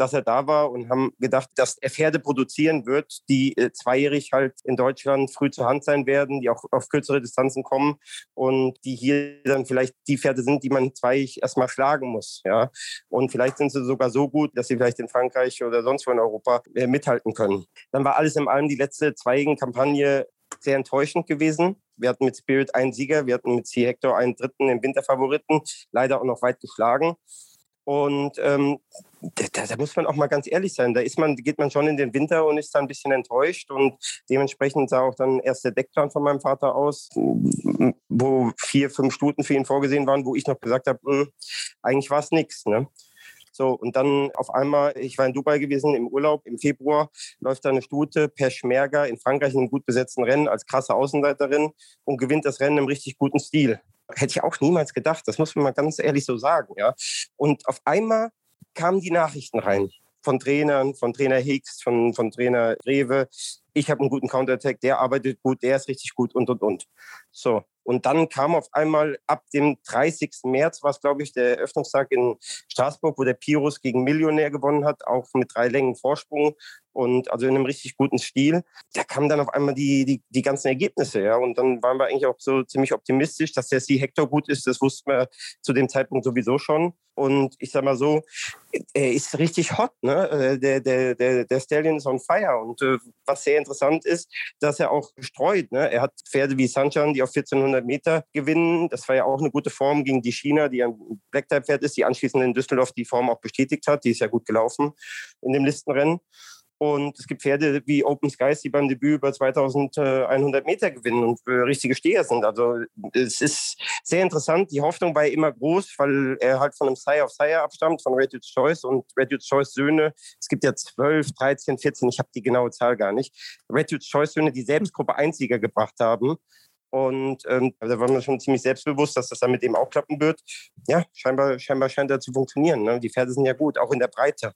dass er da war und haben gedacht, dass er Pferde produzieren wird, die äh, zweijährig halt in Deutschland früh zur Hand sein werden, die auch auf kürzere Distanzen kommen und die hier dann vielleicht die Pferde sind, die man zweijährig erstmal schlagen muss. Ja? Und vielleicht sind sie sogar so gut, dass sie vielleicht in Frankreich oder sonst wo in Europa äh, mithalten können. Dann war alles in allem die letzte zweijährige Kampagne sehr enttäuschend gewesen. Wir hatten mit Spirit einen Sieger, wir hatten mit Sea Hector einen Dritten, den Winterfavoriten, leider auch noch weit geschlagen. Und ähm, da, da muss man auch mal ganz ehrlich sein. Da ist man, geht man schon in den Winter und ist dann ein bisschen enttäuscht. Und dementsprechend sah auch dann erst der Deckplan von meinem Vater aus, wo vier, fünf Stuten für ihn vorgesehen waren, wo ich noch gesagt habe, mh, eigentlich war es nichts, ne? So, und dann auf einmal, ich war in Dubai gewesen, im Urlaub, im Februar, läuft da eine Stute per Schmerger in Frankreich in einem gut besetzten Rennen als krasse Außenseiterin und gewinnt das Rennen im richtig guten Stil. Hätte ich auch niemals gedacht, das muss man mal ganz ehrlich so sagen. Ja. Und auf einmal kamen die Nachrichten rein von Trainern, von Trainer Hicks, von, von Trainer Rewe. Ich habe einen guten Counterattack, der arbeitet gut, der ist richtig gut und, und, und. So. Und dann kam auf einmal ab dem dreißigsten März, war es, glaube ich, der Eröffnungstag in Straßburg, wo der Pirus gegen Millionär gewonnen hat, auch mit drei Längen Vorsprung und also in einem richtig guten Stil. Da kamen dann auf einmal die, die, die ganzen Ergebnisse. Ja? Und dann waren wir eigentlich auch so ziemlich optimistisch, dass der Sea Hector gut ist. Das wussten wir zu dem Zeitpunkt sowieso schon. Und ich sage mal so, er ist richtig hot. Ne? Der, der, der, der Stallion ist on fire. Und äh, was sehr interessant ist, dass er auch streut. Ne? Er hat Pferde wie Sunshine, die auf vierzehnhundert Meter gewinnen. Das war ja auch eine gute Form gegen die China, die ein Black-Type-Pferd ist, die anschließend in Düsseldorf die Form auch bestätigt hat. Die ist ja gut gelaufen in dem Listenrennen. Und es gibt Pferde wie Open Skies, die beim Debüt über zweitausendeinhundert Meter gewinnen und richtige Steher sind. Also es ist sehr interessant. Die Hoffnung war immer groß, weil er halt von einem Sire auf Sire abstammt, von Redoute Choice und Redoute Choice Söhne. Es gibt ja zwölf, dreizehn, vierzehn, ich habe die genaue Zahl gar nicht. Redoute Choice Söhne, die selbst Gruppe eins Sieger gebracht haben. Und ähm, da waren wir schon ziemlich selbstbewusst, dass das dann mit dem auch klappen wird. Ja, scheinbar, scheinbar scheint er zu funktionieren. Ne? Die Pferde sind ja gut, auch in der Breite.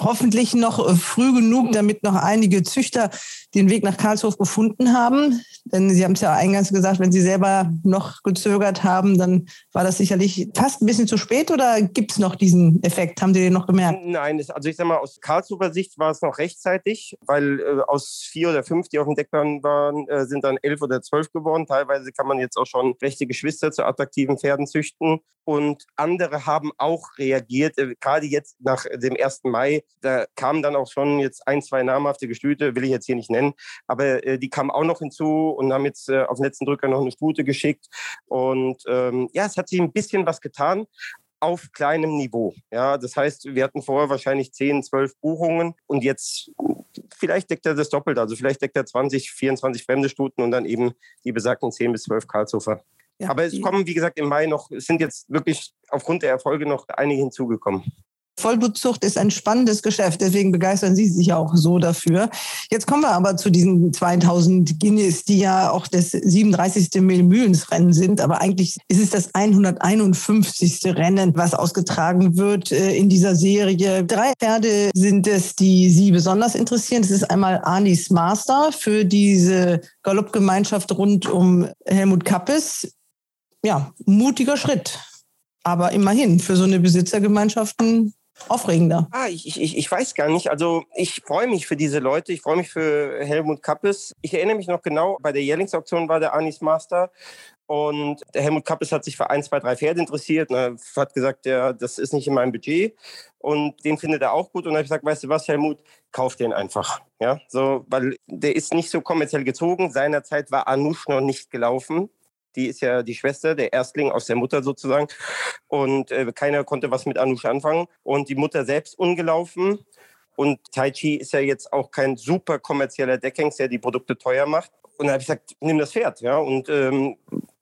Hoffentlich noch früh genug, damit noch einige Züchter den Weg nach Karlshof gefunden haben. Denn Sie haben es ja eingangs gesagt, wenn Sie selber noch gezögert haben, dann war das sicherlich fast ein bisschen zu spät. Oder gibt es noch diesen Effekt? Haben Sie den noch gemerkt? Nein, also ich sag mal, aus Karlshofer Sicht war es noch rechtzeitig, weil äh, aus vier oder fünf, die auf dem Deckplan waren, äh, sind dann elf oder zwölf geworden. Teilweise kann man jetzt auch schon rechte Geschwister zu attraktiven Pferden züchten. Und andere haben auch reagiert, äh, gerade jetzt nach dem ersten Mai. Da kamen dann auch schon jetzt ein, zwei namhafte Gestüte, will ich jetzt hier nicht nennen, aber äh, die kamen auch noch hinzu und haben jetzt äh, auf den letzten Drücker noch eine Stute geschickt. Und ähm, ja, es hat sich ein bisschen was getan auf kleinem Niveau. Ja, das heißt, wir hatten vorher wahrscheinlich zehn, zwölf Buchungen und jetzt vielleicht deckt er das Doppelte, also vielleicht deckt er zwanzig, vierundzwanzig fremde Stuten und dann eben die besagten zehn bis zwölf Karlshofer. Ja, aber es kommen, wie gesagt, im Mai noch, es sind jetzt wirklich aufgrund der Erfolge noch einige hinzugekommen. Vollblutzucht ist ein spannendes Geschäft, deswegen begeistern Sie sich ja auch so dafür. Jetzt kommen wir aber zu diesen zweitausend Guineas, die ja auch das siebenunddreißigste Mehl-Mühlens-Rennen sind, aber eigentlich ist es das hunderteinundfünfzigste Rennen, was ausgetragen wird in dieser Serie. Drei Pferde sind es, die Sie besonders interessieren. Das ist einmal Arnis Master für diese Galoppgemeinschaft rund um Helmut Kappes. Ja, mutiger Schritt, aber immerhin für so eine Besitzergemeinschaft ein aufregender? Ah, ich, ich, ich weiß gar nicht. Also ich freue mich für diese Leute. Ich freue mich für Helmut Kappes. Ich erinnere mich noch genau, bei der Jährlingsauktion war der Anis Master. Und der Helmut Kappes hat sich für ein, zwei, drei Pferde interessiert. Ne? Hat gesagt, ja, das ist nicht in meinem Budget. Und den findet er auch gut. Und dann habe ich gesagt, weißt du was, Helmut, kauf den einfach. Ja, so, weil der ist nicht so kommerziell gezogen. Seinerzeit war Anusch noch nicht gelaufen. Die ist ja die Schwester, der Erstling aus der Mutter sozusagen. Und äh, keiner konnte was mit Anusch anfangen. Und die Mutter selbst ungelaufen. Und Tai Chi ist ja jetzt auch kein super kommerzieller Deckhengst, der die Produkte teuer macht. Und dann habe ich gesagt, nimm das Pferd. Ja, und ähm,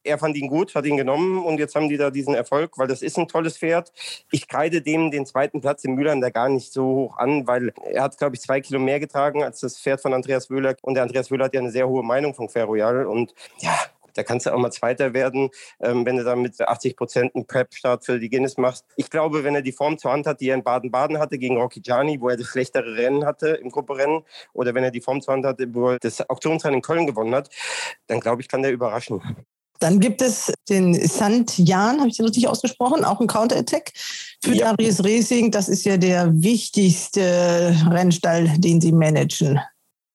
er fand ihn gut, hat ihn genommen und jetzt haben die da diesen Erfolg, weil das ist ein tolles Pferd. Ich kreide dem den zweiten Platz in Mülheim da gar nicht so hoch an, weil er hat, glaube ich, zwei Kilo mehr getragen als das Pferd von Andreas Wöhler. Und der Andreas Wöhler hat ja eine sehr hohe Meinung von Fair Royal. Und ja, da kannst du auch mal Zweiter werden, ähm, wenn du dann mit achtzig Prozent einen Prep-Start für die Guinness machst. Ich glaube, wenn er die Form zur Hand hat, die er in Baden-Baden hatte gegen Rocky Gianni, wo er das schlechtere Rennen hatte im Grupperennen, oder wenn er die Form zur Hand hatte, wo er das Auktionsrennen in Köln gewonnen hat, dann glaube ich, kann der überraschen. Dann gibt es den Sant Jan, habe ich das richtig ausgesprochen, auch ein Counterattack für ja. Darius Racing. Das ist ja der wichtigste Rennstall, den Sie managen.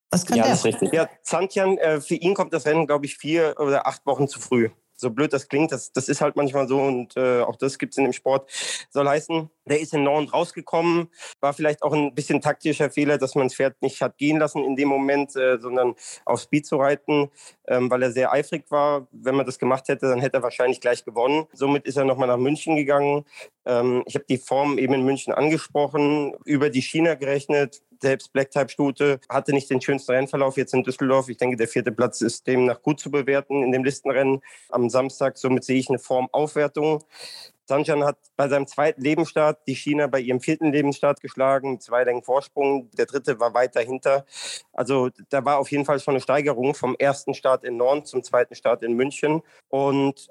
Was kann ja, der? Das ist richtig. Ja, Sant Jan, für ihn kommt das Rennen, glaube ich, vier oder acht Wochen zu früh. So blöd das klingt, das, das ist halt manchmal so und äh, auch das gibt es in dem Sport. Soll heißen, der ist in Norden rausgekommen, war vielleicht auch ein bisschen taktischer Fehler, dass man das Pferd nicht hat gehen lassen in dem Moment, äh, sondern auf Speed zu reiten, ähm, weil er sehr eifrig war. Wenn man das gemacht hätte, dann hätte er wahrscheinlich gleich gewonnen. Somit ist er nochmal nach München gegangen. Ähm, ich habe die Form eben in München angesprochen, über die China gerechnet. Selbst Black-Type-Stute hatte nicht den schönsten Rennverlauf jetzt in Düsseldorf. Ich denke, der vierte Platz ist demnach gut zu bewerten in dem Listenrennen am Samstag. Somit sehe ich eine Formaufwertung. Sanjan hat bei seinem zweiten Lebensstart die China bei ihrem vierten Lebensstart geschlagen. Zwei Längen Vorsprung, der dritte war weit dahinter. Also da war auf jeden Fall schon eine Steigerung vom ersten Start in Norden zum zweiten Start in München. Und...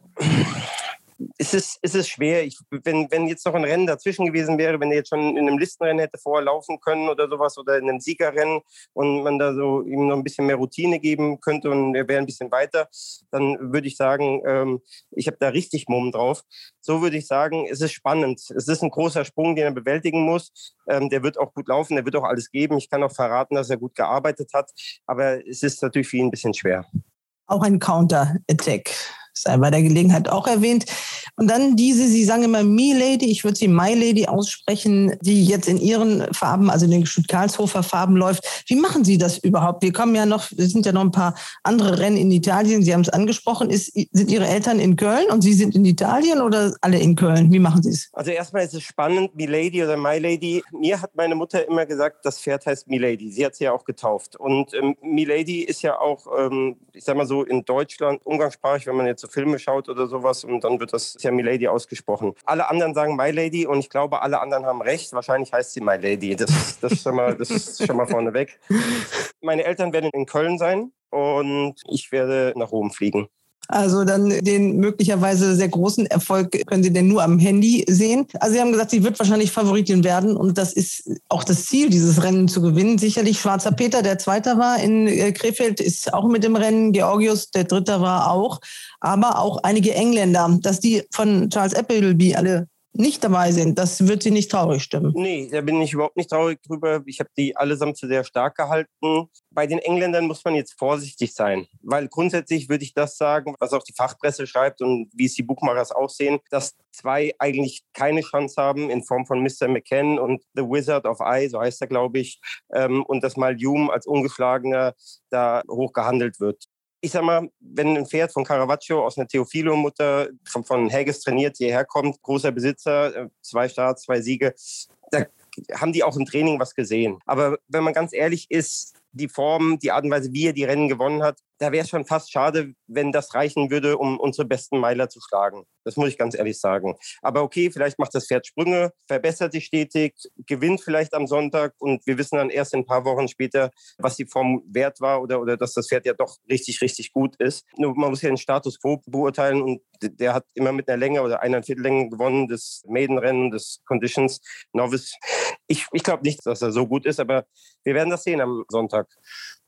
Es ist, es ist schwer. Ich, wenn, wenn jetzt noch ein Rennen dazwischen gewesen wäre, wenn er jetzt schon in einem Listenrennen hätte vorher laufen können oder sowas oder in einem Siegerrennen und man da so ihm noch ein bisschen mehr Routine geben könnte und er wäre ein bisschen weiter, dann würde ich sagen, ähm, ich habe da richtig Mumm drauf. So würde ich sagen, es ist spannend. Es ist ein großer Sprung, den er bewältigen muss. Ähm, der wird auch gut laufen, der wird auch alles geben. Ich kann auch verraten, dass er gut gearbeitet hat, aber es ist natürlich für ihn ein bisschen schwer. Auch ein Counter-Attack sei bei der Gelegenheit auch erwähnt. Und dann diese, Sie sagen immer My Lady, ich würde sie My Lady aussprechen, die jetzt in ihren Farben, also in den Gestüt Karlshofer Farben läuft. Wie machen Sie das überhaupt? Wir kommen ja noch, es sind ja noch ein paar andere Rennen in Italien, Sie haben es angesprochen. Ist, sind Ihre Eltern in Köln und Sie sind in Italien oder alle in Köln? Wie machen Sie es? Also erstmal ist es spannend, My Lady oder My Lady. Mir hat meine Mutter immer gesagt, das Pferd heißt My Lady. Sie hat es ja auch getauft. Und ähm, My Lady ist ja auch, ähm, ich sag mal so, in Deutschland umgangssprachig, wenn man jetzt so Filme schaut oder sowas und dann wird das ja My Lady ausgesprochen. Alle anderen sagen My Lady und ich glaube, alle anderen haben recht. Wahrscheinlich heißt sie My Lady. Das, das ist schon mal, das ist schon mal vorneweg. Meine Eltern werden in Köln sein und ich werde nach Rom fliegen. Also dann den möglicherweise sehr großen Erfolg können Sie denn nur am Handy sehen. Also Sie haben gesagt, sie wird wahrscheinlich Favoritin werden und das ist auch das Ziel, dieses Rennen zu gewinnen. Sicherlich Schwarzer Peter, der Zweiter war in Krefeld, ist auch mit dem Rennen. Georgius, der Dritter war auch, aber auch einige Engländer, dass die von Charles Appleby alle nicht dabei sind, das wird Sie nicht traurig stimmen. Nee, da bin ich überhaupt nicht traurig drüber. Ich habe die allesamt sehr stark gehalten. Bei den Engländern muss man jetzt vorsichtig sein, weil grundsätzlich würde ich das sagen, was auch die Fachpresse schreibt und wie es die Buchmachers auch sehen, dass zwei eigentlich keine Chance haben in Form von Mister McKenna und The Wizard of Eye, so heißt er, glaube ich, und dass mal Hume als Ungeschlagener da hoch gehandelt wird. Ich sag mal, wenn ein Pferd von Caravaggio aus einer Teofilo-Mutter von, von Haggis trainiert hierher kommt, großer Besitzer, zwei Starts, zwei Siege, da haben die auch im Training was gesehen. Aber wenn man ganz ehrlich ist, die Form, die Art und Weise, wie er die Rennen gewonnen hat, da wäre es schon fast schade, wenn das reichen würde, um unsere besten Meiler zu schlagen. Das muss ich ganz ehrlich sagen. Aber okay, vielleicht macht das Pferd Sprünge, verbessert sich stetig, gewinnt vielleicht am Sonntag und wir wissen dann erst ein paar Wochen später, was die Form wert war oder, oder dass das Pferd ja doch richtig, richtig gut ist. Nur man muss ja den Status quo beurteilen und der hat immer mit einer Länge oder einer Viertellänge gewonnen, das Maidenrennen, das Conditions Novice. Ich, ich glaube nicht, dass er so gut ist, aber wir werden das sehen am Sonntag.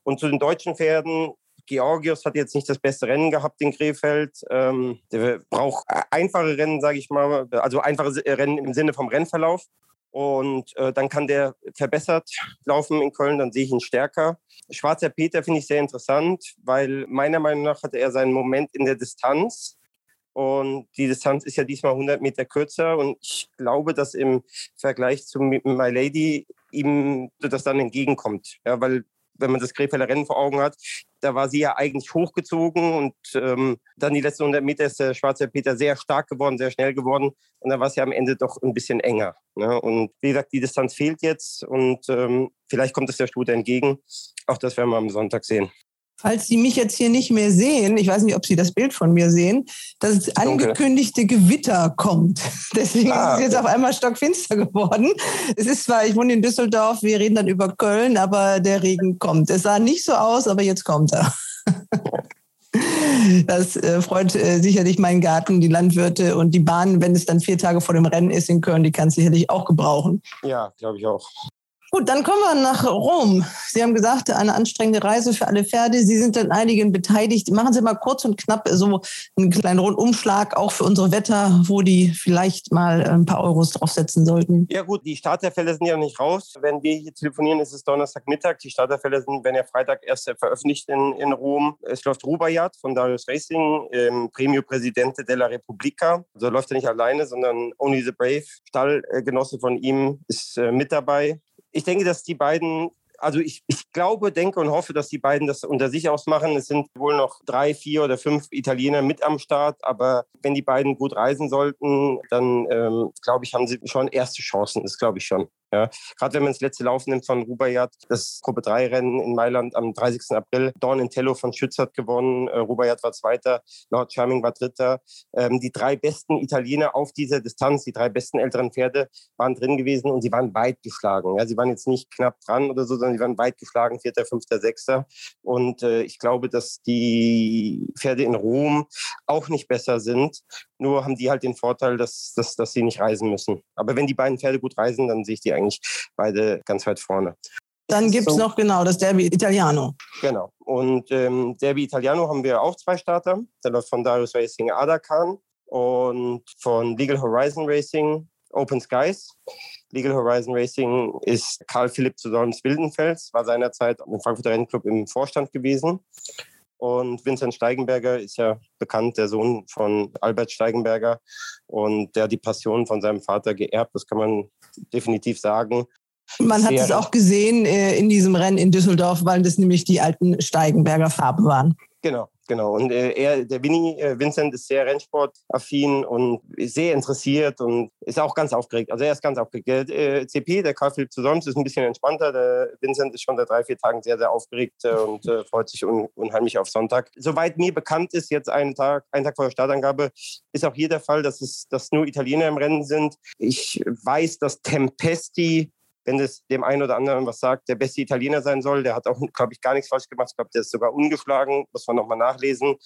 Und zu den deutschen Pferden, Georgius hat jetzt nicht das beste Rennen gehabt in Krefeld. Ähm, der braucht einfache Rennen, sage ich mal. Also einfache Rennen im Sinne vom Rennverlauf. Und äh, dann kann der verbessert laufen in Köln, dann sehe ich ihn stärker. Schwarzer Peter finde ich sehr interessant, weil meiner Meinung nach hatte er seinen Moment in der Distanz. Und die Distanz ist ja diesmal hundert Meter kürzer. Und ich glaube, dass im Vergleich zu My Lady ihm das dann entgegenkommt. Ja, weil wenn man das Krefelder Rennen vor Augen hat, da war sie ja eigentlich hochgezogen. Und ähm, dann die letzten hundert Meter ist der Schwarzer Peter sehr stark geworden, sehr schnell geworden. Und dann war es ja am Ende doch ein bisschen enger. Ne? Und wie gesagt, die Distanz fehlt jetzt. Und ähm, vielleicht kommt es der Stute entgegen. Auch das werden wir am Sonntag sehen. Falls Sie mich jetzt hier nicht mehr sehen, ich weiß nicht, ob Sie das Bild von mir sehen, dass das angekündigte Gewitter kommt. Deswegen ah, ist es jetzt auf einmal stockfinster geworden. Es ist zwar, ich wohne in Düsseldorf, wir reden dann über Köln, aber der Regen kommt. Es sah nicht so aus, aber jetzt kommt er. Das äh, freut äh, sicherlich meinen Garten, die Landwirte und die Bahn, wenn es dann vier Tage vor dem Rennen ist in Köln, die kann es sicherlich auch gebrauchen. Ja, glaube ich auch. Gut, dann kommen wir nach Rom. Sie haben gesagt, eine anstrengende Reise für alle Pferde. Sie sind an einigen beteiligt. Machen Sie mal kurz und knapp so einen kleinen Rundumschlag, auch für unsere Wetter, wo die vielleicht mal ein paar Euros draufsetzen sollten. Ja gut, die Starterfälle sind ja nicht raus. Wenn wir hier telefonieren, ist es Donnerstagmittag. Die Starterfälle sind, wenn ja Freitag erst veröffentlicht in, in Rom. Es läuft Rubaiyat von Darius Racing, ähm, Premio Presidente della Repubblica. Also läuft er nicht alleine, sondern Only the Brave. Stallgenosse von ihm ist äh, mit dabei. Ich denke, dass die beiden, also ich, ich glaube, denke und hoffe, dass die beiden das unter sich ausmachen. Es sind wohl noch drei, vier oder fünf Italiener mit am Start. Aber wenn die beiden gut reisen sollten, dann ähm, glaube ich, haben sie schon erste Chancen. Das glaube ich schon. Ja. Gerade wenn man das letzte Lauf nimmt von Rubaiyat, das Gruppe drei Rennen in Mailand am dreißigsten April. Dawn in Tello von Schütz hat gewonnen, äh, Rubaiyat war Zweiter, Lord Charming war Dritter. Ähm, die drei besten Italiener auf dieser Distanz, die drei besten älteren Pferde waren drin gewesen und sie waren weit geschlagen. Ja. Sie waren jetzt nicht knapp dran oder so, sondern sie waren weit geschlagen, Vierter, Fünfter, Sechster. Und äh, ich glaube, dass die Pferde in Rom auch nicht besser sind. Nur haben die halt den Vorteil, dass, dass, dass sie nicht reisen müssen. Aber wenn die beiden Pferde gut reisen, dann sehe ich die eigentlich beide ganz weit vorne. Dann gibt es so noch genau das Derby Italiano. Genau. Und ähm, Derby Italiano haben wir auch zwei Starter. Der läuft von Darius Racing Adakan und von Legal Horizon Racing Open Skies. Legal Horizon Racing ist Karl Philipp zu Solms-Wildenfels, war seinerzeit im Frankfurter Rennclub im Vorstand gewesen. Und Vincent Steigenberger ist ja bekannt, der Sohn von Albert Steigenberger. Und der hat die Passion von seinem Vater geerbt, das kann man definitiv sagen. Man hat es auch gesehen in diesem Rennen in Düsseldorf, weil das nämlich die alten Steigenberger Farben waren. Genau, genau. Und äh, er, der Winnie, äh, Vincent, ist sehr rennsportaffin und sehr interessiert und ist auch ganz aufgeregt. Also er ist ganz aufgeregt. Der äh, C P, der Karl Philipp zu Solms, ist ein bisschen entspannter. Der Vincent ist schon seit drei, vier Tagen sehr, sehr aufgeregt äh, und äh, freut sich un- unheimlich auf Sonntag. Soweit mir bekannt ist, jetzt einen Tag, einen Tag vor der Startangabe, ist auch hier der Fall, dass es dass nur Italiener im Rennen sind. Ich weiß, dass Tempesti, wenn es dem einen oder anderen was sagt, der beste Italiener sein soll. Der hat auch, glaube ich, gar nichts falsch gemacht. Ich glaube, der ist sogar ungeschlagen. Muss man nochmal nachlesen.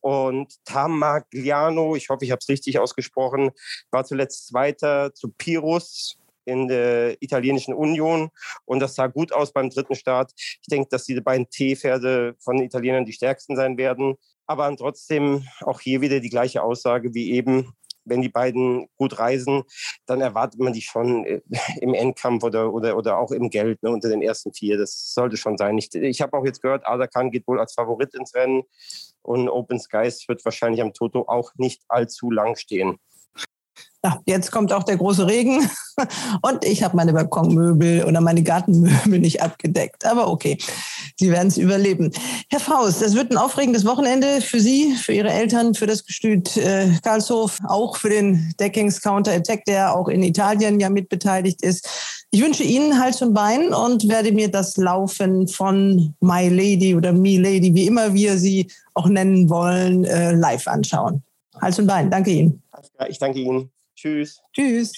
Und Tamagliano, ich hoffe, ich habe es richtig ausgesprochen, war zuletzt Zweiter zu Pirus in der italienischen Union. Und das sah gut aus beim dritten Start. Ich denke, dass diese beiden T-Pferde von den Italienern die stärksten sein werden. Aber trotzdem auch hier wieder die gleiche Aussage wie eben. Wenn die beiden gut reisen, dann erwartet man die schon im Endkampf oder, oder, oder auch im Geld, ne, unter den ersten vier. Das sollte schon sein. Ich, ich habe auch jetzt gehört, Adakan geht wohl als Favorit ins Rennen und Open Skies wird wahrscheinlich am Toto auch nicht allzu lang stehen. Ja, jetzt kommt auch der große Regen und ich habe meine Balkonmöbel oder meine Gartenmöbel nicht abgedeckt. Aber okay, Sie werden es überleben. Herr Faust, das wird ein aufregendes Wochenende für Sie, für Ihre Eltern, für das Gestüt äh, Karlshof, auch für den Deckings Counterattack, der auch in Italien ja mitbeteiligt ist. Ich wünsche Ihnen Hals und Bein und werde mir das Laufen von My Lady oder Me Lady, wie immer wir sie auch nennen wollen, äh, live anschauen. Hals und Bein, danke Ihnen. Ich danke Ihnen. Tschüss. Tschüss.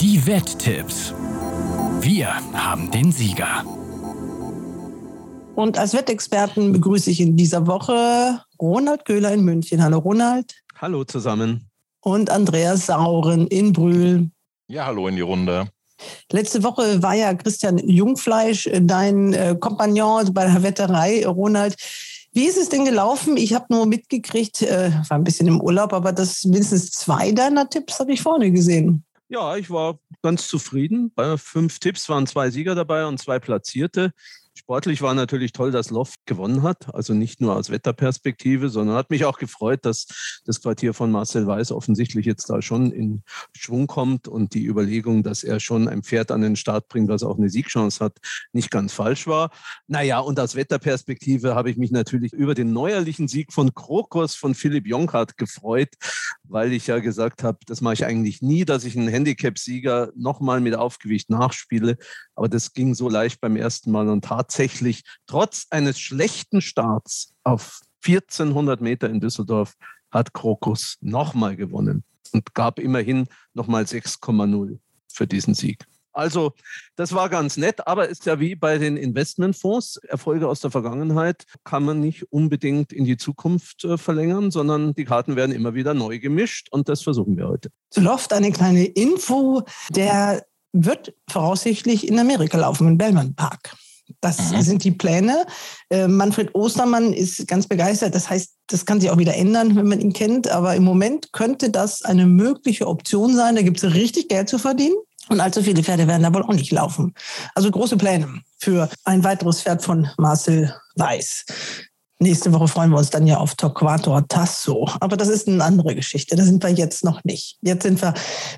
Die Wetttipps. Wir haben den Sieger. Und als Wettexperten begrüße ich in dieser Woche Ronald Köhler in München. Hallo Ronald. Hallo zusammen. Und Andreas Sauren in Brühl. Ja, hallo in die Runde. Letzte Woche war ja Christian Jungfleisch dein äh, Kompagnon bei der Wetterei, Ronald. Wie ist es denn gelaufen? Ich habe nur mitgekriegt, äh, war ein bisschen im Urlaub, aber das mindestens zwei deiner Tipps habe ich vorne gesehen. Ja, ich war ganz zufrieden. Bei fünf Tipps waren zwei Sieger dabei und zwei Platzierte. Sportlich war natürlich toll, dass Loft gewonnen hat, also nicht nur aus Wetterperspektive, sondern hat mich auch gefreut, dass das Quartier von Marcel Weiß offensichtlich jetzt da schon in Schwung kommt und die Überlegung, dass er schon ein Pferd an den Start bringt, was auch eine Siegchance hat, nicht ganz falsch war. Naja, und aus Wetterperspektive habe ich mich natürlich über den neuerlichen Sieg von Krokus von Philipp Jonkhardt gefreut, weil ich ja gesagt habe, das mache ich eigentlich nie, dass ich einen Handicap-Sieger nochmal mit Aufgewicht nachspiele, aber das ging so leicht beim ersten Mal und tat tatsächlich trotz eines schlechten Starts auf vierzehnhundert Meter in Düsseldorf hat Krokus nochmal gewonnen und gab immerhin nochmal sechs Komma null für diesen Sieg. Also das war ganz nett, aber ist ja wie bei den Investmentfonds. Erfolge aus der Vergangenheit kann man nicht unbedingt in die Zukunft äh, verlängern, sondern die Karten werden immer wieder neu gemischt und das versuchen wir heute. Zu Loft eine kleine Info, der wird voraussichtlich in Amerika laufen, im Bellman Park. Das sind die Pläne. Äh, Manfred Ostermann ist ganz begeistert. Das heißt, das kann sich auch wieder ändern, wenn man ihn kennt. Aber im Moment könnte das eine mögliche Option sein. Da gibt es richtig Geld zu verdienen. Und allzu viele Pferde werden da wohl auch nicht laufen. Also große Pläne für ein weiteres Pferd von Marcel Weiß. Nächste Woche freuen wir uns dann ja auf Torquato Tasso. Aber das ist eine andere Geschichte. Da sind wir jetzt noch nicht. Jetzt sind wir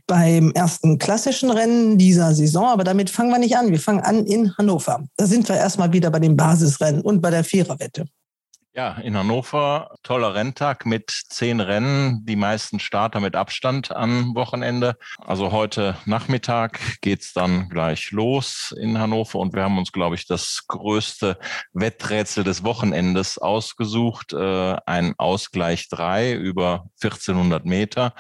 beim ersten klassischen Rennen dieser Saison. Aber damit fangen wir nicht an. Wir fangen an in Hannover. Da sind wir erstmal wieder bei dem Basisrennen und bei der Viererwette. Ja, in Hannover, toller Renntag mit zehn Rennen, die meisten Starter mit Abstand am Wochenende. Also heute Nachmittag geht's dann gleich los in Hannover und wir haben uns, glaube ich, das größte Wetträtsel des Wochenendes ausgesucht. Äh, ein Ausgleich drei über vierzehnhundert Meter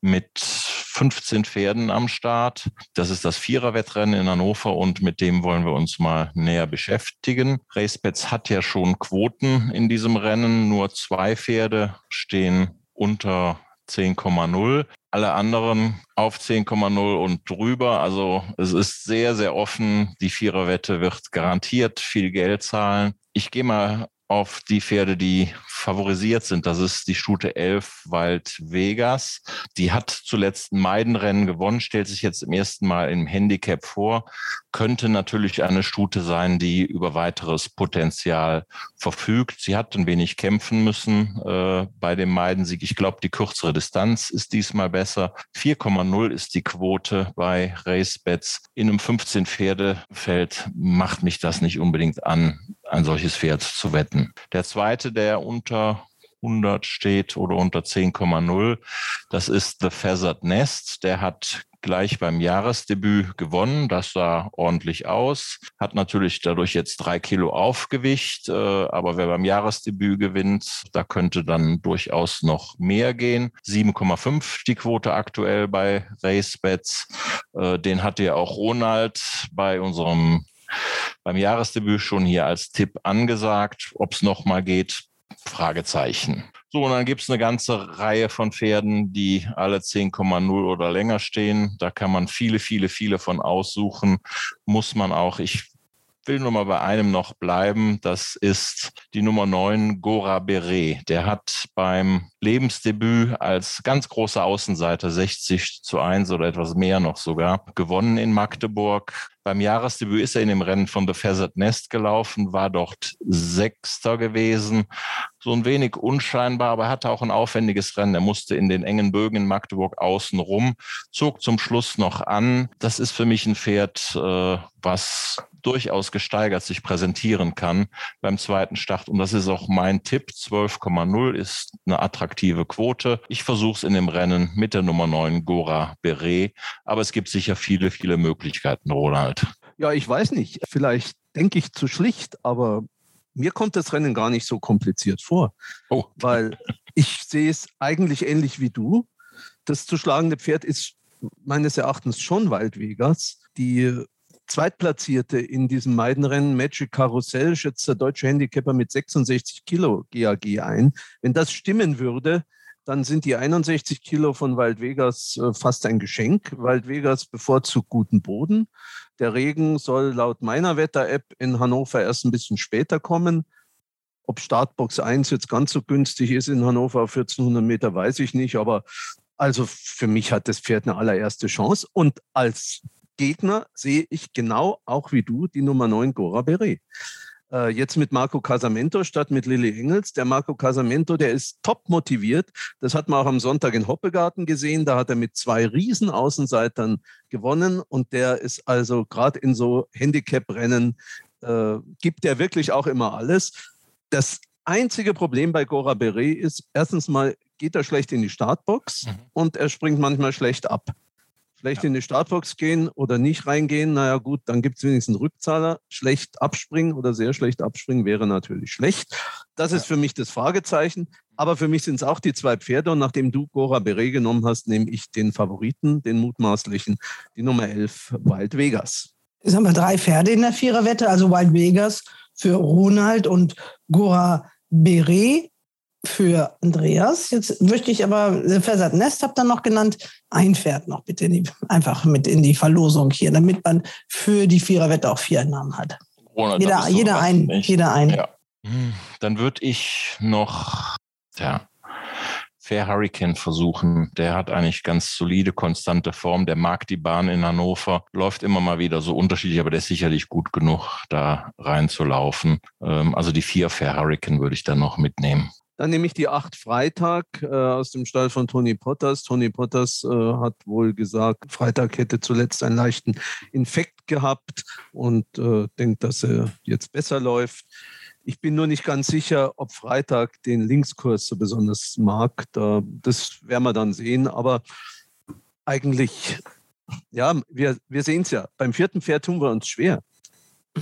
mit fünfzehn Pferden am Start. Das ist das Vierer-Wettrennen in Hannover und mit dem wollen wir uns mal näher beschäftigen. RaceBets hat ja schon Quoten in diesem Rennen. Nur zwei Pferde stehen unter zehn Komma null. Alle anderen auf zehn Komma null und drüber. Also es ist sehr, sehr offen. Die Viererwette wird garantiert viel Geld zahlen. Ich gehe mal auf die Pferde, die favorisiert sind. Das ist die Stute elf Wald Vegas. Die hat zuletzt ein Meidenrennen gewonnen, stellt sich jetzt im ersten Mal im Handicap vor. Könnte natürlich eine Stute sein, die über weiteres Potenzial verfügt. Sie hat ein wenig kämpfen müssen äh, bei dem Meidensieg. Ich glaube, die kürzere Distanz ist diesmal besser. vier Komma null ist die Quote bei RaceBets. In einem fünfzehn-Pferde-Feld macht mich das nicht unbedingt an, ein solches Pferd zu wetten. Der zweite, der unter hundert steht oder unter zehn Komma null, das ist The Feathered Nest. Der hat gleich beim Jahresdebüt gewonnen. Das sah ordentlich aus. Hat natürlich dadurch jetzt drei Kilo Aufgewicht. Aber wer beim Jahresdebüt gewinnt, da könnte dann durchaus noch mehr gehen. sieben Komma fünf die Quote aktuell bei RaceBets. Den hatte ja auch Ronald bei unserem beim Jahresdebüt schon hier als Tipp angesagt. Ob es nochmal geht, Fragezeichen. So, und dann gibt es eine ganze Reihe von Pferden, die alle zehn Komma null oder länger stehen. Da kann man viele, viele, viele von aussuchen. Muss man auch. Ich will nur mal bei einem noch bleiben. Das ist die Nummer neun, Gora Beret. Der hat beim Lebensdebüt als ganz großer Außenseiter sechzig zu eins oder etwas mehr noch sogar gewonnen in Magdeburg. Beim Jahresdebüt ist er in dem Rennen von The Feathered Nest gelaufen, war dort Sechster gewesen. So ein wenig unscheinbar, aber hatte auch ein aufwendiges Rennen. Er musste in den engen Bögen in Magdeburg außen rum, zog zum Schluss noch an. Das ist für mich ein Pferd, äh, was durchaus gesteigert sich präsentieren kann beim zweiten Start. Und das ist auch mein Tipp. zwölf Komma null ist eine attraktive Quote. Ich versuche es in dem Rennen mit der Nummer neun, Gora Beret. Aber es gibt sicher viele, viele Möglichkeiten, Roland. Ja, ich weiß nicht. Vielleicht denke ich zu schlicht, aber mir kommt das Rennen gar nicht so kompliziert vor. Oh. Weil ich sehe es eigentlich ähnlich wie du. Das zu schlagende Pferd ist meines Erachtens schon Wald Vegas. Die Zweitplatzierte in diesem Meidenrennen, Magic Carousel, schätzt der deutsche Handicapper mit sechsundsechzig Kilo G A G ein. Wenn das stimmen würde, dann sind die einundsechzig Kilo von Wald Vegas fast ein Geschenk. Wald Vegas bevorzugt guten Boden. Der Regen soll laut meiner Wetter-App in Hannover erst ein bisschen später kommen. Ob Startbox eins jetzt ganz so günstig ist in Hannover auf vierzehnhundert Meter, weiß ich nicht. Aber Also für mich hat das Pferd eine allererste Chance. Und als Gegner sehe ich genau, auch wie du, die Nummer neun Gora Beret. Äh, jetzt mit Marco Casamento statt mit Lilly Engels. Der Marco Casamento, der ist top motiviert. Das hat man auch am Sonntag in Hoppegarten gesehen. Da hat er mit zwei Riesenaußenseitern gewonnen. Und der ist also gerade in so Handicap-Rennen, äh, gibt der wirklich auch immer alles. Das einzige Problem bei Gora Beret ist, erstens mal geht er schlecht in die Startbox mhm. und er springt manchmal schlecht ab. Schlecht ja. in die Startbox gehen oder nicht reingehen, naja gut, dann gibt es wenigstens einen Rückzahler. Schlecht abspringen oder sehr schlecht abspringen wäre natürlich schlecht. Das ja. ist für mich das Fragezeichen. Aber für mich sind es auch die zwei Pferde. Und nachdem du Gora Beret genommen hast, nehme ich den Favoriten, den mutmaßlichen, die Nummer elf, Wild Vegas. Jetzt haben wir drei Pferde in der Viererwette, also Wild Vegas für Ronald und Gora Beret für Andreas. Jetzt möchte ich aber, Versat Nest habt ihr noch genannt, ein Pferd noch bitte in die, einfach mit in die Verlosung hier, damit man für die Viererwette auch vier Namen hat. Ronald, jeder so jeder einen. Jeder einen. Ja. Dann würde ich noch ja, Fair Hurricane versuchen. Der hat eigentlich ganz solide, konstante Form. Der mag die Bahn in Hannover. Läuft immer mal wieder so unterschiedlich, aber der ist sicherlich gut genug, da reinzulaufen. Also die vier Fair Hurricane würde ich dann noch mitnehmen. Dann nehme ich die acht Freitag äh, aus dem Stall von Tony Potters. Tony Potters äh, hat wohl gesagt, Freitag hätte zuletzt einen leichten Infekt gehabt und äh, denkt, dass er jetzt besser läuft. Ich bin nur nicht ganz sicher, ob Freitag den Linkskurs so besonders mag. Da, das werden wir dann sehen. Aber eigentlich, ja, wir, wir sehen es ja. Beim vierten Pferd tun wir uns schwer.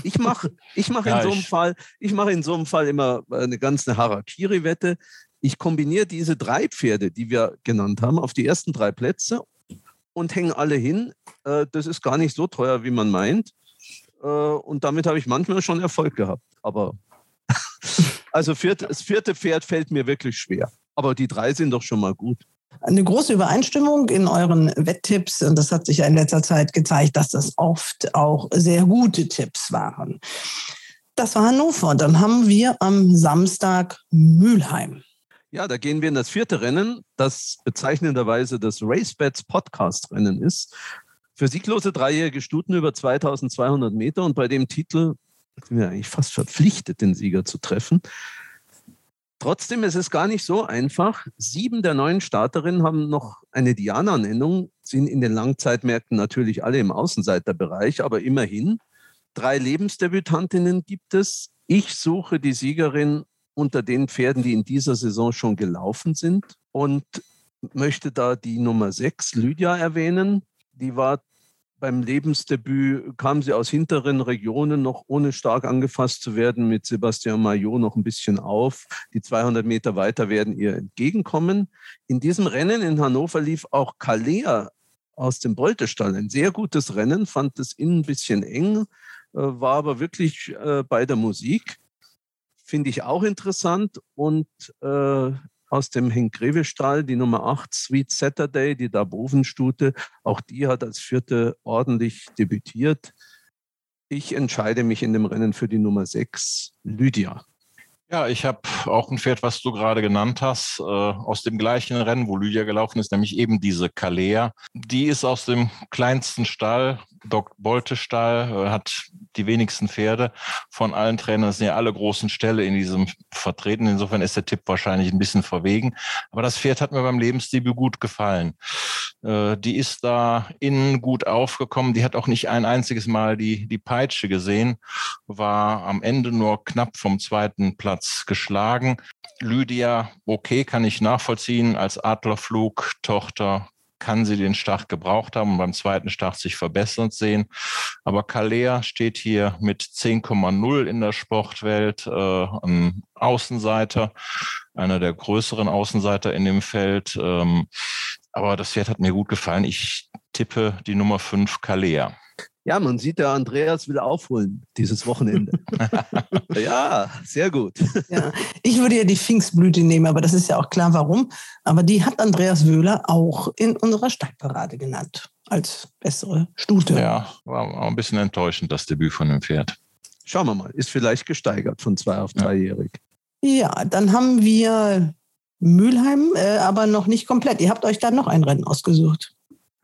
Ich mache ich mach in, so einem Fall, ich mach in so einem Fall immer eine ganz eine Harakiri-Wette. Ich kombiniere diese drei Pferde, die wir genannt haben, auf die ersten drei Plätze und hänge alle hin. Das ist gar nicht so teuer, wie man meint. Und damit habe ich manchmal schon Erfolg gehabt. Aber also vierte, das vierte Pferd fällt mir wirklich schwer. Aber die drei sind doch schon mal gut. Eine große Übereinstimmung in euren Wetttipps und das hat sich ja in letzter Zeit gezeigt, dass das oft auch sehr gute Tipps waren. Das war Hannover. Dann haben wir am Samstag Mülheim. Ja, da gehen wir in das vierte Rennen, das bezeichnenderweise das RaceBets Podcast-Rennen ist. Für sieglose dreijährige Stuten über zweitausendzweihundert Meter und bei dem Titel sind wir eigentlich fast verpflichtet, den Sieger zu treffen. Trotzdem ist es gar nicht so einfach. Sieben der neuen Starterinnen haben noch eine Diana-Nennung, sind in den Langzeitmärkten natürlich alle im Außenseiterbereich, aber immerhin. Drei Lebensdebütantinnen gibt es. Ich suche die Siegerin unter den Pferden, die in dieser Saison schon gelaufen sind und möchte da die Nummer sechs, Lydia, erwähnen. Die war beim Lebensdebüt, kam sie aus hinteren Regionen noch ohne stark angefasst zu werden, mit Sebastian Maillot noch ein bisschen auf. Die zweihundert Meter weiter werden ihr entgegenkommen. In diesem Rennen in Hannover lief auch Kalea aus dem Boltestall. Ein sehr gutes Rennen, fand es innen ein bisschen eng, war aber wirklich bei der Musik. Finde ich auch interessant. Und äh, aus dem Henk-Grewe-Stall, die Nummer acht, Sweet Saturday, die Darbovenstute. Auch die hat als vierte ordentlich debütiert. Ich entscheide mich in dem Rennen für die Nummer sechs, Lydia. Ja, ich habe auch ein Pferd, was du gerade genannt hast, äh, aus dem gleichen Rennen, wo Lydia gelaufen ist, nämlich eben diese Kalea. Die ist aus dem kleinsten Stall, Doktor Bolte-Stall, äh, hat die wenigsten Pferde von allen Trainern. Das sind ja alle großen Ställe in diesem vertreten. Insofern ist der Tipp wahrscheinlich ein bisschen verwegen. Aber das Pferd hat mir beim Lebensdebüt gut gefallen. Äh, die ist da innen gut aufgekommen. Die hat auch nicht ein einziges Mal die, die Peitsche gesehen, war am Ende nur knapp vom zweiten Platz geschlagen. Lydia, okay, kann ich nachvollziehen. Als Adlerflug-Tochter kann sie den Start gebraucht haben und beim zweiten Start sich verbessert sehen. Aber Kalea steht hier mit zehn Komma null in der Sportwelt, äh, ein Außenseiter, einer der größeren Außenseiter in dem Feld. Ähm, aber das Pferd hat mir gut gefallen. Ich tippe die Nummer fünf, Kalea. Ja, man sieht, der Andreas will aufholen dieses Wochenende. Ja, sehr gut. Ja, ich würde ja die Pfingstblüte nehmen, aber das ist ja auch klar, warum. Aber die hat Andreas Wöhler auch in unserer Stadtparade genannt, als bessere Stute. Ja, war auch ein bisschen enttäuschend, das Debüt von dem Pferd. Schauen wir mal, ist vielleicht gesteigert von zwei auf dreijährig. Ja, dann haben wir Mülheim, äh, aber noch nicht komplett. Ihr habt euch dann noch ein Rennen ausgesucht.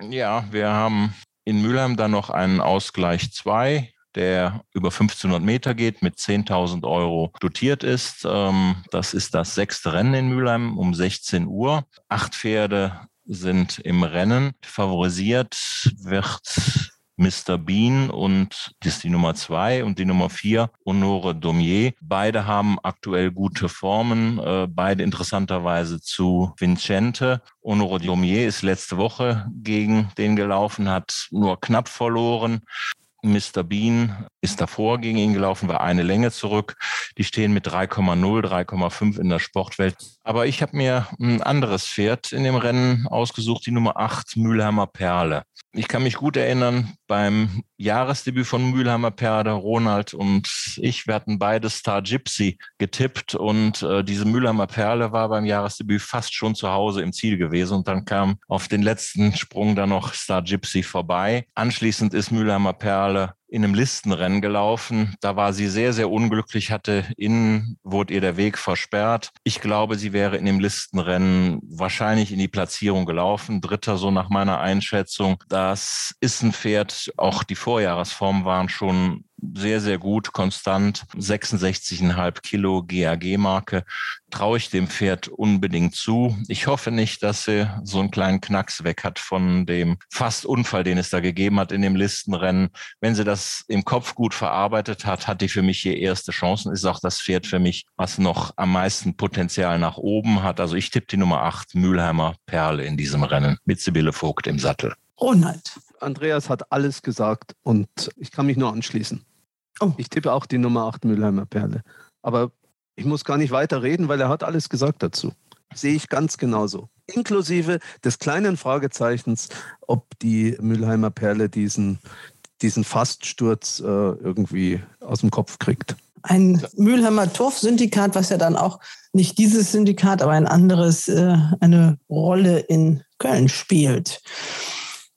Ja, wir haben in Mülheim dann noch einen Ausgleich zwei, der über fünfzehnhundert Meter geht, mit zehntausend Euro dotiert ist. Ähm, das ist das sechste Rennen in Mülheim um sechzehn Uhr. Acht Pferde sind im Rennen. Favorisiert wird Mister Bean und das ist die Nummer zwei und die Nummer vier, Honore Domier. Beide haben aktuell gute Formen, äh, beide interessanterweise zu Vincente. Honore Domier ist letzte Woche gegen den gelaufen, hat nur knapp verloren. Mister Bean ist davor gegen ihn gelaufen, war eine Länge zurück. Die stehen mit drei Komma null, drei Komma fünf in der Sportwelt. Aber ich habe mir ein anderes Pferd in dem Rennen ausgesucht, die Nummer acht, Mülheimer Perle. Ich kann mich gut erinnern, beim Jahresdebüt von Mülheimer Perle, Ronald und ich, wir hatten beide Star Gypsy getippt und äh, diese Mülheimer Perle war beim Jahresdebüt fast schon zu Hause im Ziel gewesen und dann kam auf den letzten Sprung dann noch Star Gypsy vorbei. Anschließend ist Mülheimer Perle in einem Listenrennen gelaufen. Da war sie sehr, sehr unglücklich, hatte innen, wurde ihr der Weg versperrt. Ich glaube, sie wäre in dem Listenrennen wahrscheinlich in die Platzierung gelaufen. Dritter, so nach meiner Einschätzung. Das ist ein Pferd, auch die Vorjahresformen waren schon sehr, sehr gut, konstant, sechsundsechzig Komma fünf Kilo G A G-Marke, traue ich dem Pferd unbedingt zu. Ich hoffe nicht, dass sie so einen kleinen Knacks weg hat von dem fast Unfall, den es da gegeben hat in dem Listenrennen. Wenn sie das im Kopf gut verarbeitet hat, hat die für mich hier erste Chancen. Ist auch das Pferd für mich, was noch am meisten Potenzial nach oben hat. Also ich tippe die Nummer acht, Mülheimer Perle in diesem Rennen mit Sibylle Vogt im Sattel. Ronald. Andreas hat alles gesagt und ich kann mich nur anschließen. Oh. Ich tippe auch die Nummer acht, Mülheimer Perle. Aber ich muss gar nicht weiter reden, weil er hat alles gesagt dazu. Sehe ich ganz genauso. Inklusive des kleinen Fragezeichens, ob die Mülheimer Perle diesen, diesen Faststurz äh, irgendwie aus dem Kopf kriegt. Ein ja. Mülheimer Turf-Syndikat, was ja dann auch nicht dieses Syndikat, aber ein anderes, äh, eine Rolle in Köln spielt.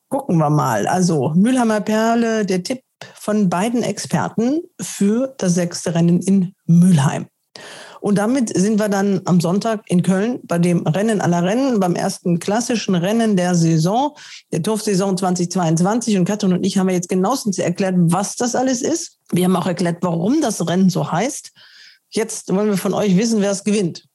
Gucken wir mal. Also Mülheimer Perle, der Tipp von beiden Experten für das sechste Rennen in Mülheim. Und damit sind wir dann am Sonntag in Köln bei dem Rennen aller Rennen, beim ersten klassischen Rennen der Saison, der Turfsaison zweitausendzweiundzwanzig. Und Katrin und ich haben ja jetzt genauestens erklärt, was das alles ist. Wir haben auch erklärt, warum das Rennen so heißt. Jetzt wollen wir von euch wissen, wer es gewinnt.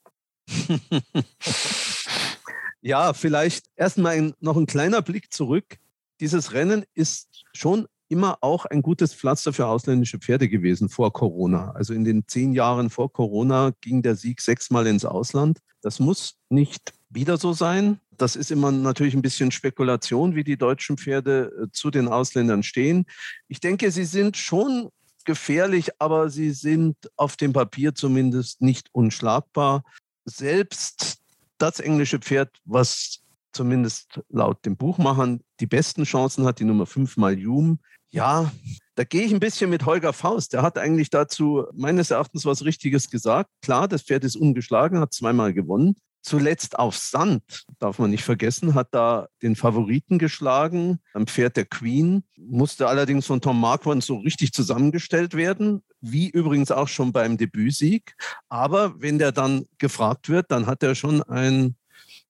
Ja, vielleicht erstmal noch ein kleiner Blick zurück. Dieses Rennen ist schon immer auch ein gutes Pflaster für ausländische Pferde gewesen vor Corona. Also in den zehn Jahren vor Corona ging der Sieg sechsmal ins Ausland. Das muss nicht wieder so sein. Das ist immer natürlich ein bisschen Spekulation, wie die deutschen Pferde zu den Ausländern stehen. Ich denke, sie sind schon gefährlich, aber sie sind auf dem Papier zumindest nicht unschlagbar. Selbst das englische Pferd, was zumindest laut den Buchmachern die besten Chancen hat, die Nummer fünf, Mehl-Mühlens-Rennen. Ja, da gehe ich ein bisschen mit Holger Faust. Der hat eigentlich dazu meines Erachtens was Richtiges gesagt. Klar, das Pferd ist ungeschlagen, hat zweimal gewonnen. Zuletzt auf Sand, darf man nicht vergessen, hat da den Favoriten geschlagen, am Pferd der Queen. Musste allerdings von Tom Marquand so richtig zusammengestellt werden, wie übrigens auch schon beim Debütsieg. Aber wenn der dann gefragt wird, dann hat er schon einen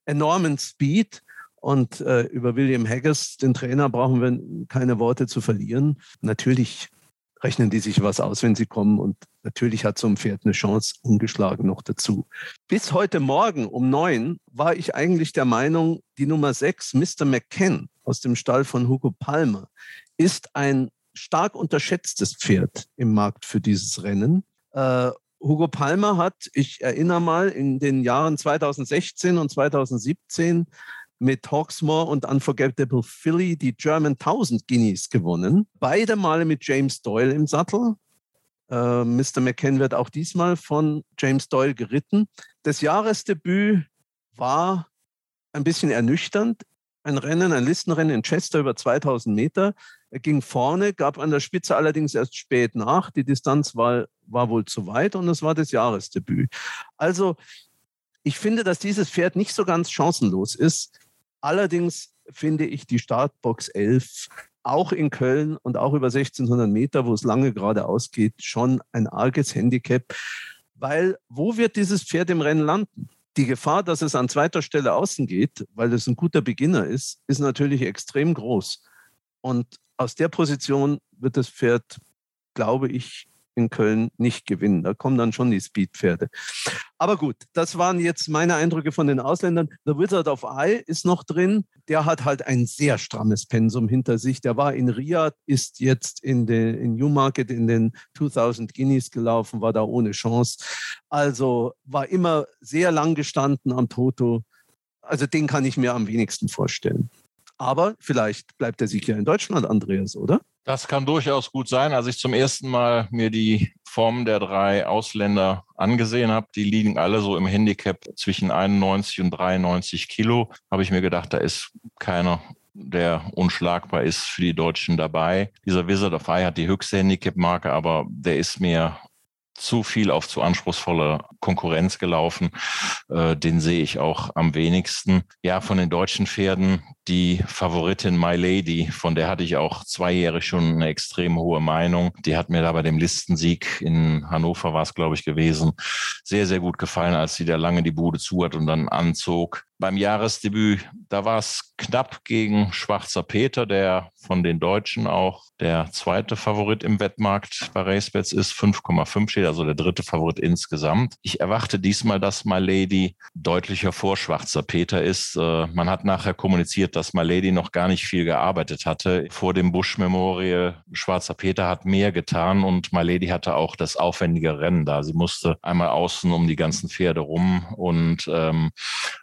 enormen Speed. Und äh, über William Haggis, den Trainer, brauchen wir keine Worte zu verlieren. Natürlich rechnen die sich was aus, wenn sie kommen. Und natürlich hat so ein Pferd eine Chance, ungeschlagen noch dazu. Bis heute Morgen um neun war ich eigentlich der Meinung, die Nummer sechs, Mister McKenna aus dem Stall von Hugo Palmer, ist ein stark unterschätztes Pferd im Markt für dieses Rennen. Äh, Hugo Palmer hat, ich erinnere mal, in den Jahren zweitausendsechzehn und zweitausendsiebzehn mit Hawksmoor und Unforgettable Philly die German tausend Guineas gewonnen. Beide Male mit James Doyle im Sattel. Äh, Mister McKenna wird auch diesmal von James Doyle geritten. Das Jahresdebüt war ein bisschen ernüchternd. Ein Rennen, ein Listenrennen in Chester über zweitausend Meter. Er ging vorne, gab an der Spitze allerdings erst spät nach. Die Distanz war, war wohl zu weit und es war das Jahresdebüt. Also ich finde, dass dieses Pferd nicht so ganz chancenlos ist. Allerdings finde ich die Startbox elf auch in Köln und auch über sechzehnhundert Meter, wo es lange geradeaus geht, schon ein arges Handicap. Weil wo wird dieses Pferd im Rennen landen? Die Gefahr, dass es an zweiter Stelle außen geht, weil es ein guter Beginner ist, ist natürlich extrem groß. Und aus der Position wird das Pferd, glaube ich, in Köln nicht gewinnen. Da kommen dann schon die Speed-Pferde. Aber gut, das waren jetzt meine Eindrücke von den Ausländern. The Wizard of Eye ist noch drin. Der hat halt ein sehr strammes Pensum hinter sich. Der war in Riyadh, ist jetzt in, den, in Newmarket in den zweitausend Guineas gelaufen, war da ohne Chance. Also war immer sehr lang gestanden am Toto. Also den kann ich mir am wenigsten vorstellen. Aber vielleicht bleibt der Sieg ja in Deutschland, Andreas, oder? Das kann durchaus gut sein. Als ich zum ersten Mal mir die Formen der drei Ausländer angesehen habe, die liegen alle so im Handicap zwischen einundneunzig und dreiundneunzig Kilo, habe ich mir gedacht, da ist keiner, der unschlagbar ist für die Deutschen dabei. Dieser Wizard of Eye hat die höchste Handicap-Marke, aber der ist mir zu viel auf zu anspruchsvolle Konkurrenz gelaufen. Äh, den sehe ich auch am wenigsten. Ja, von den deutschen Pferden die Favoritin My Lady, von der hatte ich auch zweijährig schon eine extrem hohe Meinung. Die hat mir da bei dem Listensieg in Hannover, war es glaube ich gewesen, sehr, sehr gut gefallen, als sie da lange die Bude zu hat und dann anzog. Beim Jahresdebüt, da war es knapp gegen Schwarzer Peter, der von den Deutschen auch der zweite Favorit im Wettmarkt bei RaceBets ist, fünf Komma fünf steht, also der dritte Favorit insgesamt. Ich erwarte diesmal, dass My Lady deutlicher vor Schwarzer Peter ist. Äh, man hat nachher kommuniziert, dass My Lady noch gar nicht viel gearbeitet hatte. Vor dem Busch-Memorial, Schwarzer Peter hat mehr getan und My Lady hatte auch das aufwendige Rennen da. Sie musste einmal außen um die ganzen Pferde rum und ähm,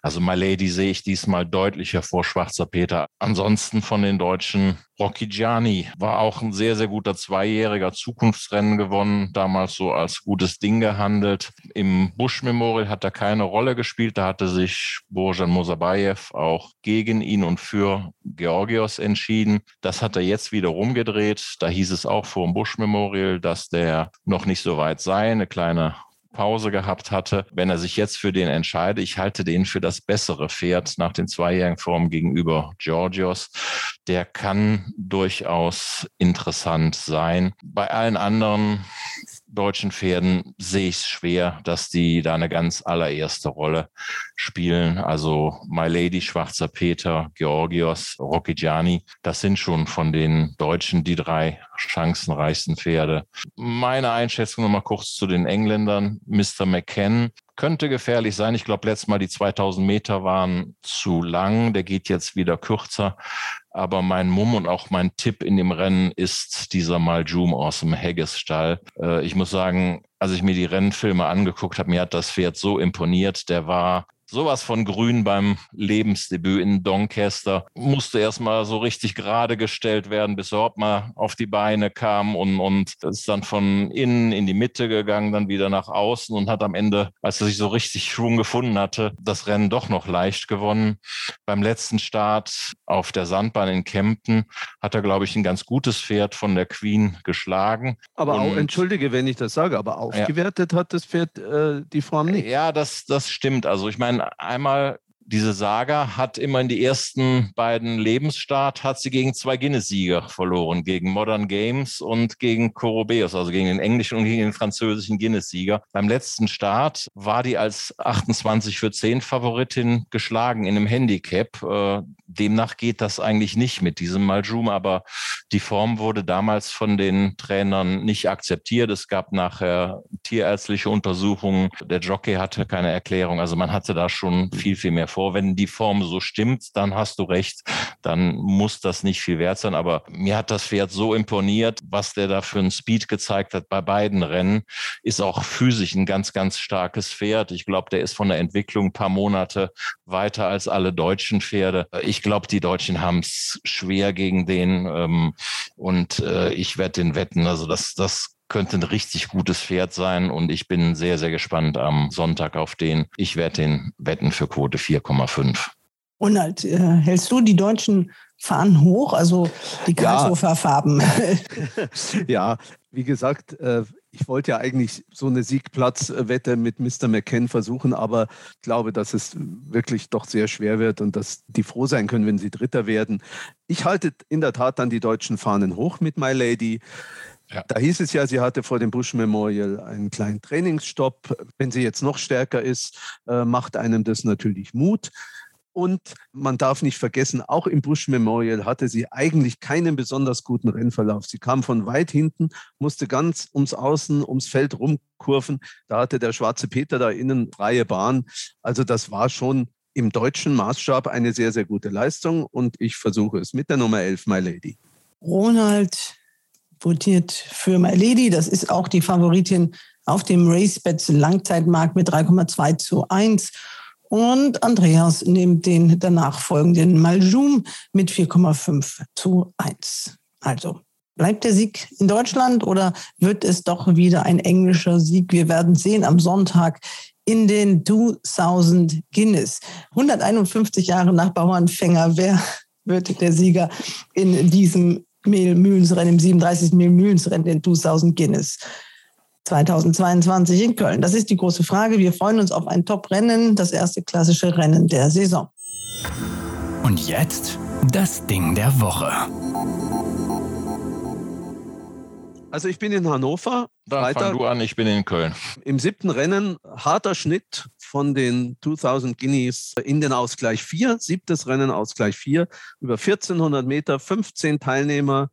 also My Lady die sehe ich diesmal deutlicher vor Schwarzer Peter. Ansonsten von den Deutschen, Rocky Gianni war auch ein sehr, sehr guter Zweijähriger, Zukunftsrennen gewonnen, damals so als gutes Ding gehandelt. Im Busch-Memorial hat er keine Rolle gespielt, da hatte sich Borjan Mosabayev auch gegen ihn und für Georgius entschieden. Das hat er jetzt wieder rumgedreht, da hieß es auch vor dem Busch-Memorial, dass der noch nicht so weit sei, eine kleine Pause gehabt hatte. Wenn er sich jetzt für den entscheide, ich halte den für das bessere Pferd nach den zweijährigen Formen gegenüber Georgios. Der kann durchaus interessant sein. Bei allen anderen deutschen Pferden sehe ich es schwer, dass die da eine ganz allererste Rolle spielen. Also My Lady, Schwarzer Peter, Georgios, Rocky Gianni, das sind schon von den Deutschen die drei chancenreichsten Pferde. Meine Einschätzung nochmal kurz zu den Engländern. Mister McKenna könnte gefährlich sein. Ich glaube, letztes Mal die zweitausend Meter waren zu lang. Der geht jetzt wieder kürzer. Aber mein Mumm und auch mein Tipp in dem Rennen ist dieser Maljum aus dem Hagges-Stall. Äh, ich muss sagen, als ich mir die Rennfilme angeguckt habe, mir hat das Pferd so imponiert. Der war sowas von grün beim Lebensdebüt in Doncaster. Musste erstmal so richtig gerade gestellt werden, bis er überhaupt mal auf die Beine kam und, und ist dann von innen in die Mitte gegangen, dann wieder nach außen und hat am Ende, als er sich so richtig Schwung gefunden hatte, das Rennen doch noch leicht gewonnen. Beim letzten Start auf der Sandbahn in Kempten hat er, glaube ich, ein ganz gutes Pferd von der Queen geschlagen. Aber und, auch, entschuldige, wenn ich das sage, aber aufgewertet ja. Hat das Pferd äh, die Form nicht. Ja, das, das stimmt. Also ich meine, einmal diese Saga hat immer in die ersten beiden Lebensstart hat sie gegen zwei Guinness-Sieger verloren, gegen Modern Games und gegen Corobeus, also gegen den englischen und gegen den französischen Guinness-Sieger. Beim letzten Start war die als achtundzwanzig für zehn Favoritin geschlagen in einem Handicap. Demnach geht das eigentlich nicht mit diesem Maljum, aber die Form wurde damals von den Trainern nicht akzeptiert. Es gab nachher tierärztliche Untersuchungen. Der Jockey hatte keine Erklärung. Also man hatte da schon viel, viel mehr vor. Wenn die Form so stimmt, dann hast du recht, dann muss das nicht viel wert sein. Aber mir hat das Pferd so imponiert, was der da für einen Speed gezeigt hat bei beiden Rennen. Ist auch physisch ein ganz, ganz starkes Pferd. Ich glaube, der ist von der Entwicklung ein paar Monate weiter als alle deutschen Pferde. Ich glaube, die Deutschen haben es schwer gegen den ähm, und äh, ich werde den wetten. Also das, das könnte ein richtig gutes Pferd sein und ich bin sehr, sehr gespannt am Sonntag auf den. Ich werde den wetten für Quote vier Komma fünf. Ronald, äh, hältst du die Deutschen fahren hoch? Also die Karlshofer Farben. Ja, wie gesagt, äh, ich wollte ja eigentlich so eine Siegplatzwette mit Mister McKenna versuchen, aber glaube, dass es wirklich doch sehr schwer wird und dass die froh sein können, wenn sie Dritter werden. Ich halte in der Tat dann die deutschen Fahnen hoch mit My Lady. Ja. Da hieß es ja, sie hatte vor dem Busch-Memorial einen kleinen Trainingsstopp. Wenn sie jetzt noch stärker ist, äh, macht einem das natürlich Mut. Und man darf nicht vergessen, auch im Busch-Memorial hatte sie eigentlich keinen besonders guten Rennverlauf. Sie kam von weit hinten, musste ganz ums Außen, ums Feld rumkurven. Da hatte der Schwarze Peter da innen freie Bahn. Also das war schon im deutschen Maßstab eine sehr, sehr gute Leistung. Und ich versuche es mit der Nummer elf, My Lady. Ronald votiert für My Lady. Das ist auch die Favoritin auf dem RaceBets Langzeitmarkt mit drei Komma zwei zu eins. Und Andreas nimmt den danach folgenden Maljum mit vier Komma fünf zu eins. Also bleibt der Sieg in Deutschland oder wird es doch wieder ein englischer Sieg? Wir werden sehen am Sonntag in den zweitausend Guineas. hunderteinundfünfzig Jahre nach Bauernfänger. Wer wird der Sieger in diesem Mehl-Mühlens-Rennen, im siebenunddreißigsten Mehl-Mühlens-Rennen, den zweitausend Guineas? zweitausendzweiundzwanzig in Köln. Das ist die große Frage. Wir freuen uns auf ein Top-Rennen, das erste klassische Rennen der Saison. Und jetzt das Ding der Woche. Also ich bin in Hannover. Dann weiter. Fang du an, ich bin in Köln. Im siebten Rennen, harter Schnitt von den zweitausend Guineas in den Ausgleich vier. Siebtes Rennen, Ausgleich vier. Über vierzehnhundert Meter, fünfzehn Teilnehmer.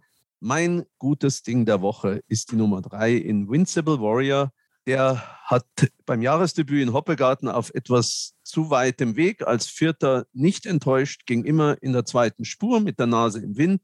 Mein gutes Ding der Woche ist die Nummer drei, Invincible Warrior. Der hat beim Jahresdebüt in Hoppegarten auf etwas zu weitem Weg als Vierter nicht enttäuscht, ging immer in der zweiten Spur mit der Nase im Wind.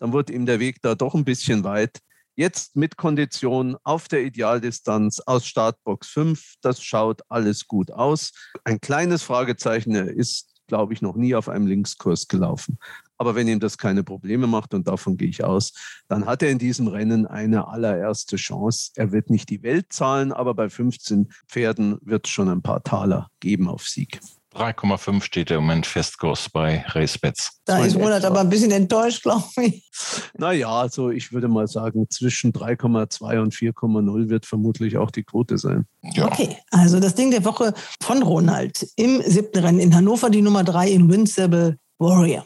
Dann wurde ihm der Weg da doch ein bisschen weit. Jetzt mit Kondition auf der Idealdistanz aus Startbox fünf. Das schaut alles gut aus. Ein kleines Fragezeichen, er ist, glaube ich, noch nie auf einem Linkskurs gelaufen. Aber wenn ihm das keine Probleme macht, und davon gehe ich aus, dann hat er in diesem Rennen eine allererste Chance. Er wird nicht die Welt zahlen, aber bei fünfzehn Pferden wird es schon ein paar Taler geben auf Sieg. drei Komma fünf steht im Moment Festkurs bei RaceBets. Da ist Ronald aber ein bisschen enttäuscht, glaube ich. Naja, also ich würde mal sagen, zwischen drei Komma zwei und vier Komma null wird vermutlich auch die Quote sein. Ja. Okay, also das Ding der Woche von Ronald im siebten Rennen in Hannover, die Nummer drei, Invincible Warrior.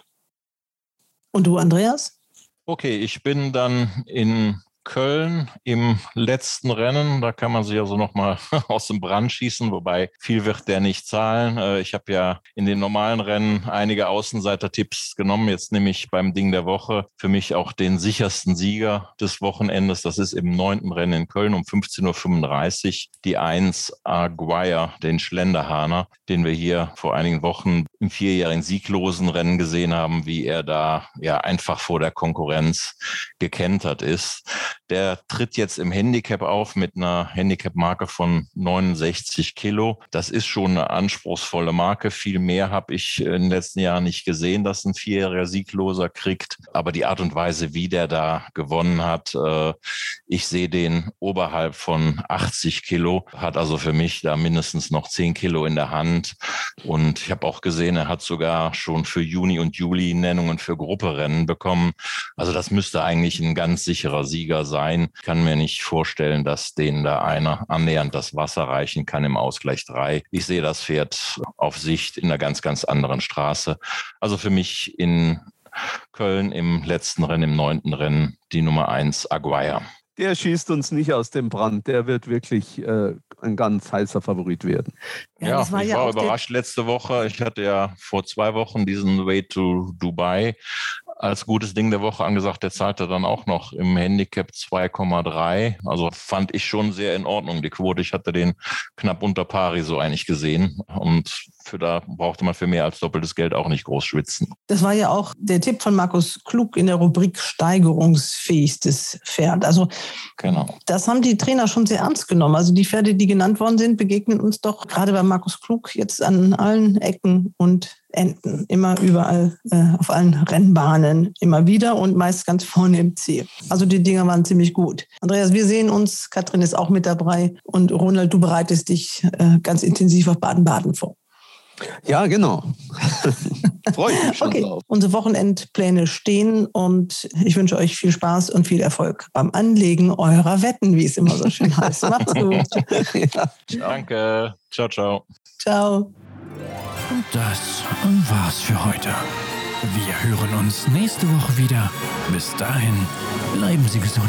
Und du, Andreas? Okay, ich bin dann in Köln im letzten Rennen. Da kann man sich also nochmal aus dem Brand schießen, wobei viel wird der nicht zahlen. Ich habe ja in den normalen Rennen einige Außenseiter-Tipps genommen. Jetzt nehme ich beim Ding der Woche für mich auch den sichersten Sieger des Wochenendes. Das ist im neunten Rennen in Köln um fünfzehn Uhr fünfunddreißig die eins Aguirre, den Schlenderhahner, den wir hier vor einigen Wochen im vierjährigen sieglosen Rennen gesehen haben, wie er da ja einfach vor der Konkurrenz gekentert ist. Der tritt jetzt im Handicap auf mit einer Handicap-Marke von neunundsechzig Kilo. Das ist schon eine anspruchsvolle Marke. Viel mehr habe ich in den letzten Jahren nicht gesehen, dass ein vierjähriger Siegloser kriegt. Aber die Art und Weise, wie der da gewonnen hat, äh, ich sehe den oberhalb von achtzig Kilo, hat also für mich da mindestens noch zehn Kilo in der Hand. Und ich habe auch gesehen, er hat sogar schon für Juni und Juli Nennungen für Grupperennen bekommen. Also das müsste eigentlich ein ganz sicherer Sieger sein. Ich kann mir nicht vorstellen, dass denen da einer annähernd das Wasser reichen kann im Ausgleich drei. Ich sehe das Pferd auf Sicht in einer ganz, ganz anderen Straße. Also für mich in Köln im letzten Rennen, im neunten Rennen, die Nummer eins, Aguirre. Der schießt uns nicht aus dem Brand. Der wird wirklich äh, ein ganz heißer Favorit werden. Ja, ja, das war ich ja war überrascht letzte Woche. Ich hatte ja vor zwei Wochen diesen Way to Dubai als gutes Ding der Woche angesagt. Der zahlte dann auch noch im Handicap zwei Komma drei. Also fand ich schon sehr in Ordnung, die Quote. Ich hatte den knapp unter pari so eigentlich gesehen. Und für da brauchte man für mehr als doppeltes Geld auch nicht groß schwitzen. Das war ja auch der Tipp von Markus Klug in der Rubrik steigerungsfähigstes Pferd. Also genau. Das haben die Trainer schon sehr ernst genommen. Also die Pferde, die genannt worden sind, begegnen uns doch gerade bei Markus Klug jetzt an allen Ecken und Enden, immer überall, äh, auf allen Rennbahnen, immer wieder und meist ganz vorne im Ziel. Also die Dinger waren ziemlich gut. Andreas, wir sehen uns, Katrin ist auch mit dabei und Ronald, du bereitest dich äh, ganz intensiv auf Baden-Baden vor. Ja, genau. Freue ich mich schon okay. drauf. Unsere Wochenendpläne stehen und ich wünsche euch viel Spaß und viel Erfolg beim Anlegen eurer Wetten, wie es immer so schön heißt. Macht's gut. Ja. Danke. Ciao, ciao. Ciao. Und das war's für heute. Wir hören uns nächste Woche wieder. Bis dahin, bleiben Sie gesund.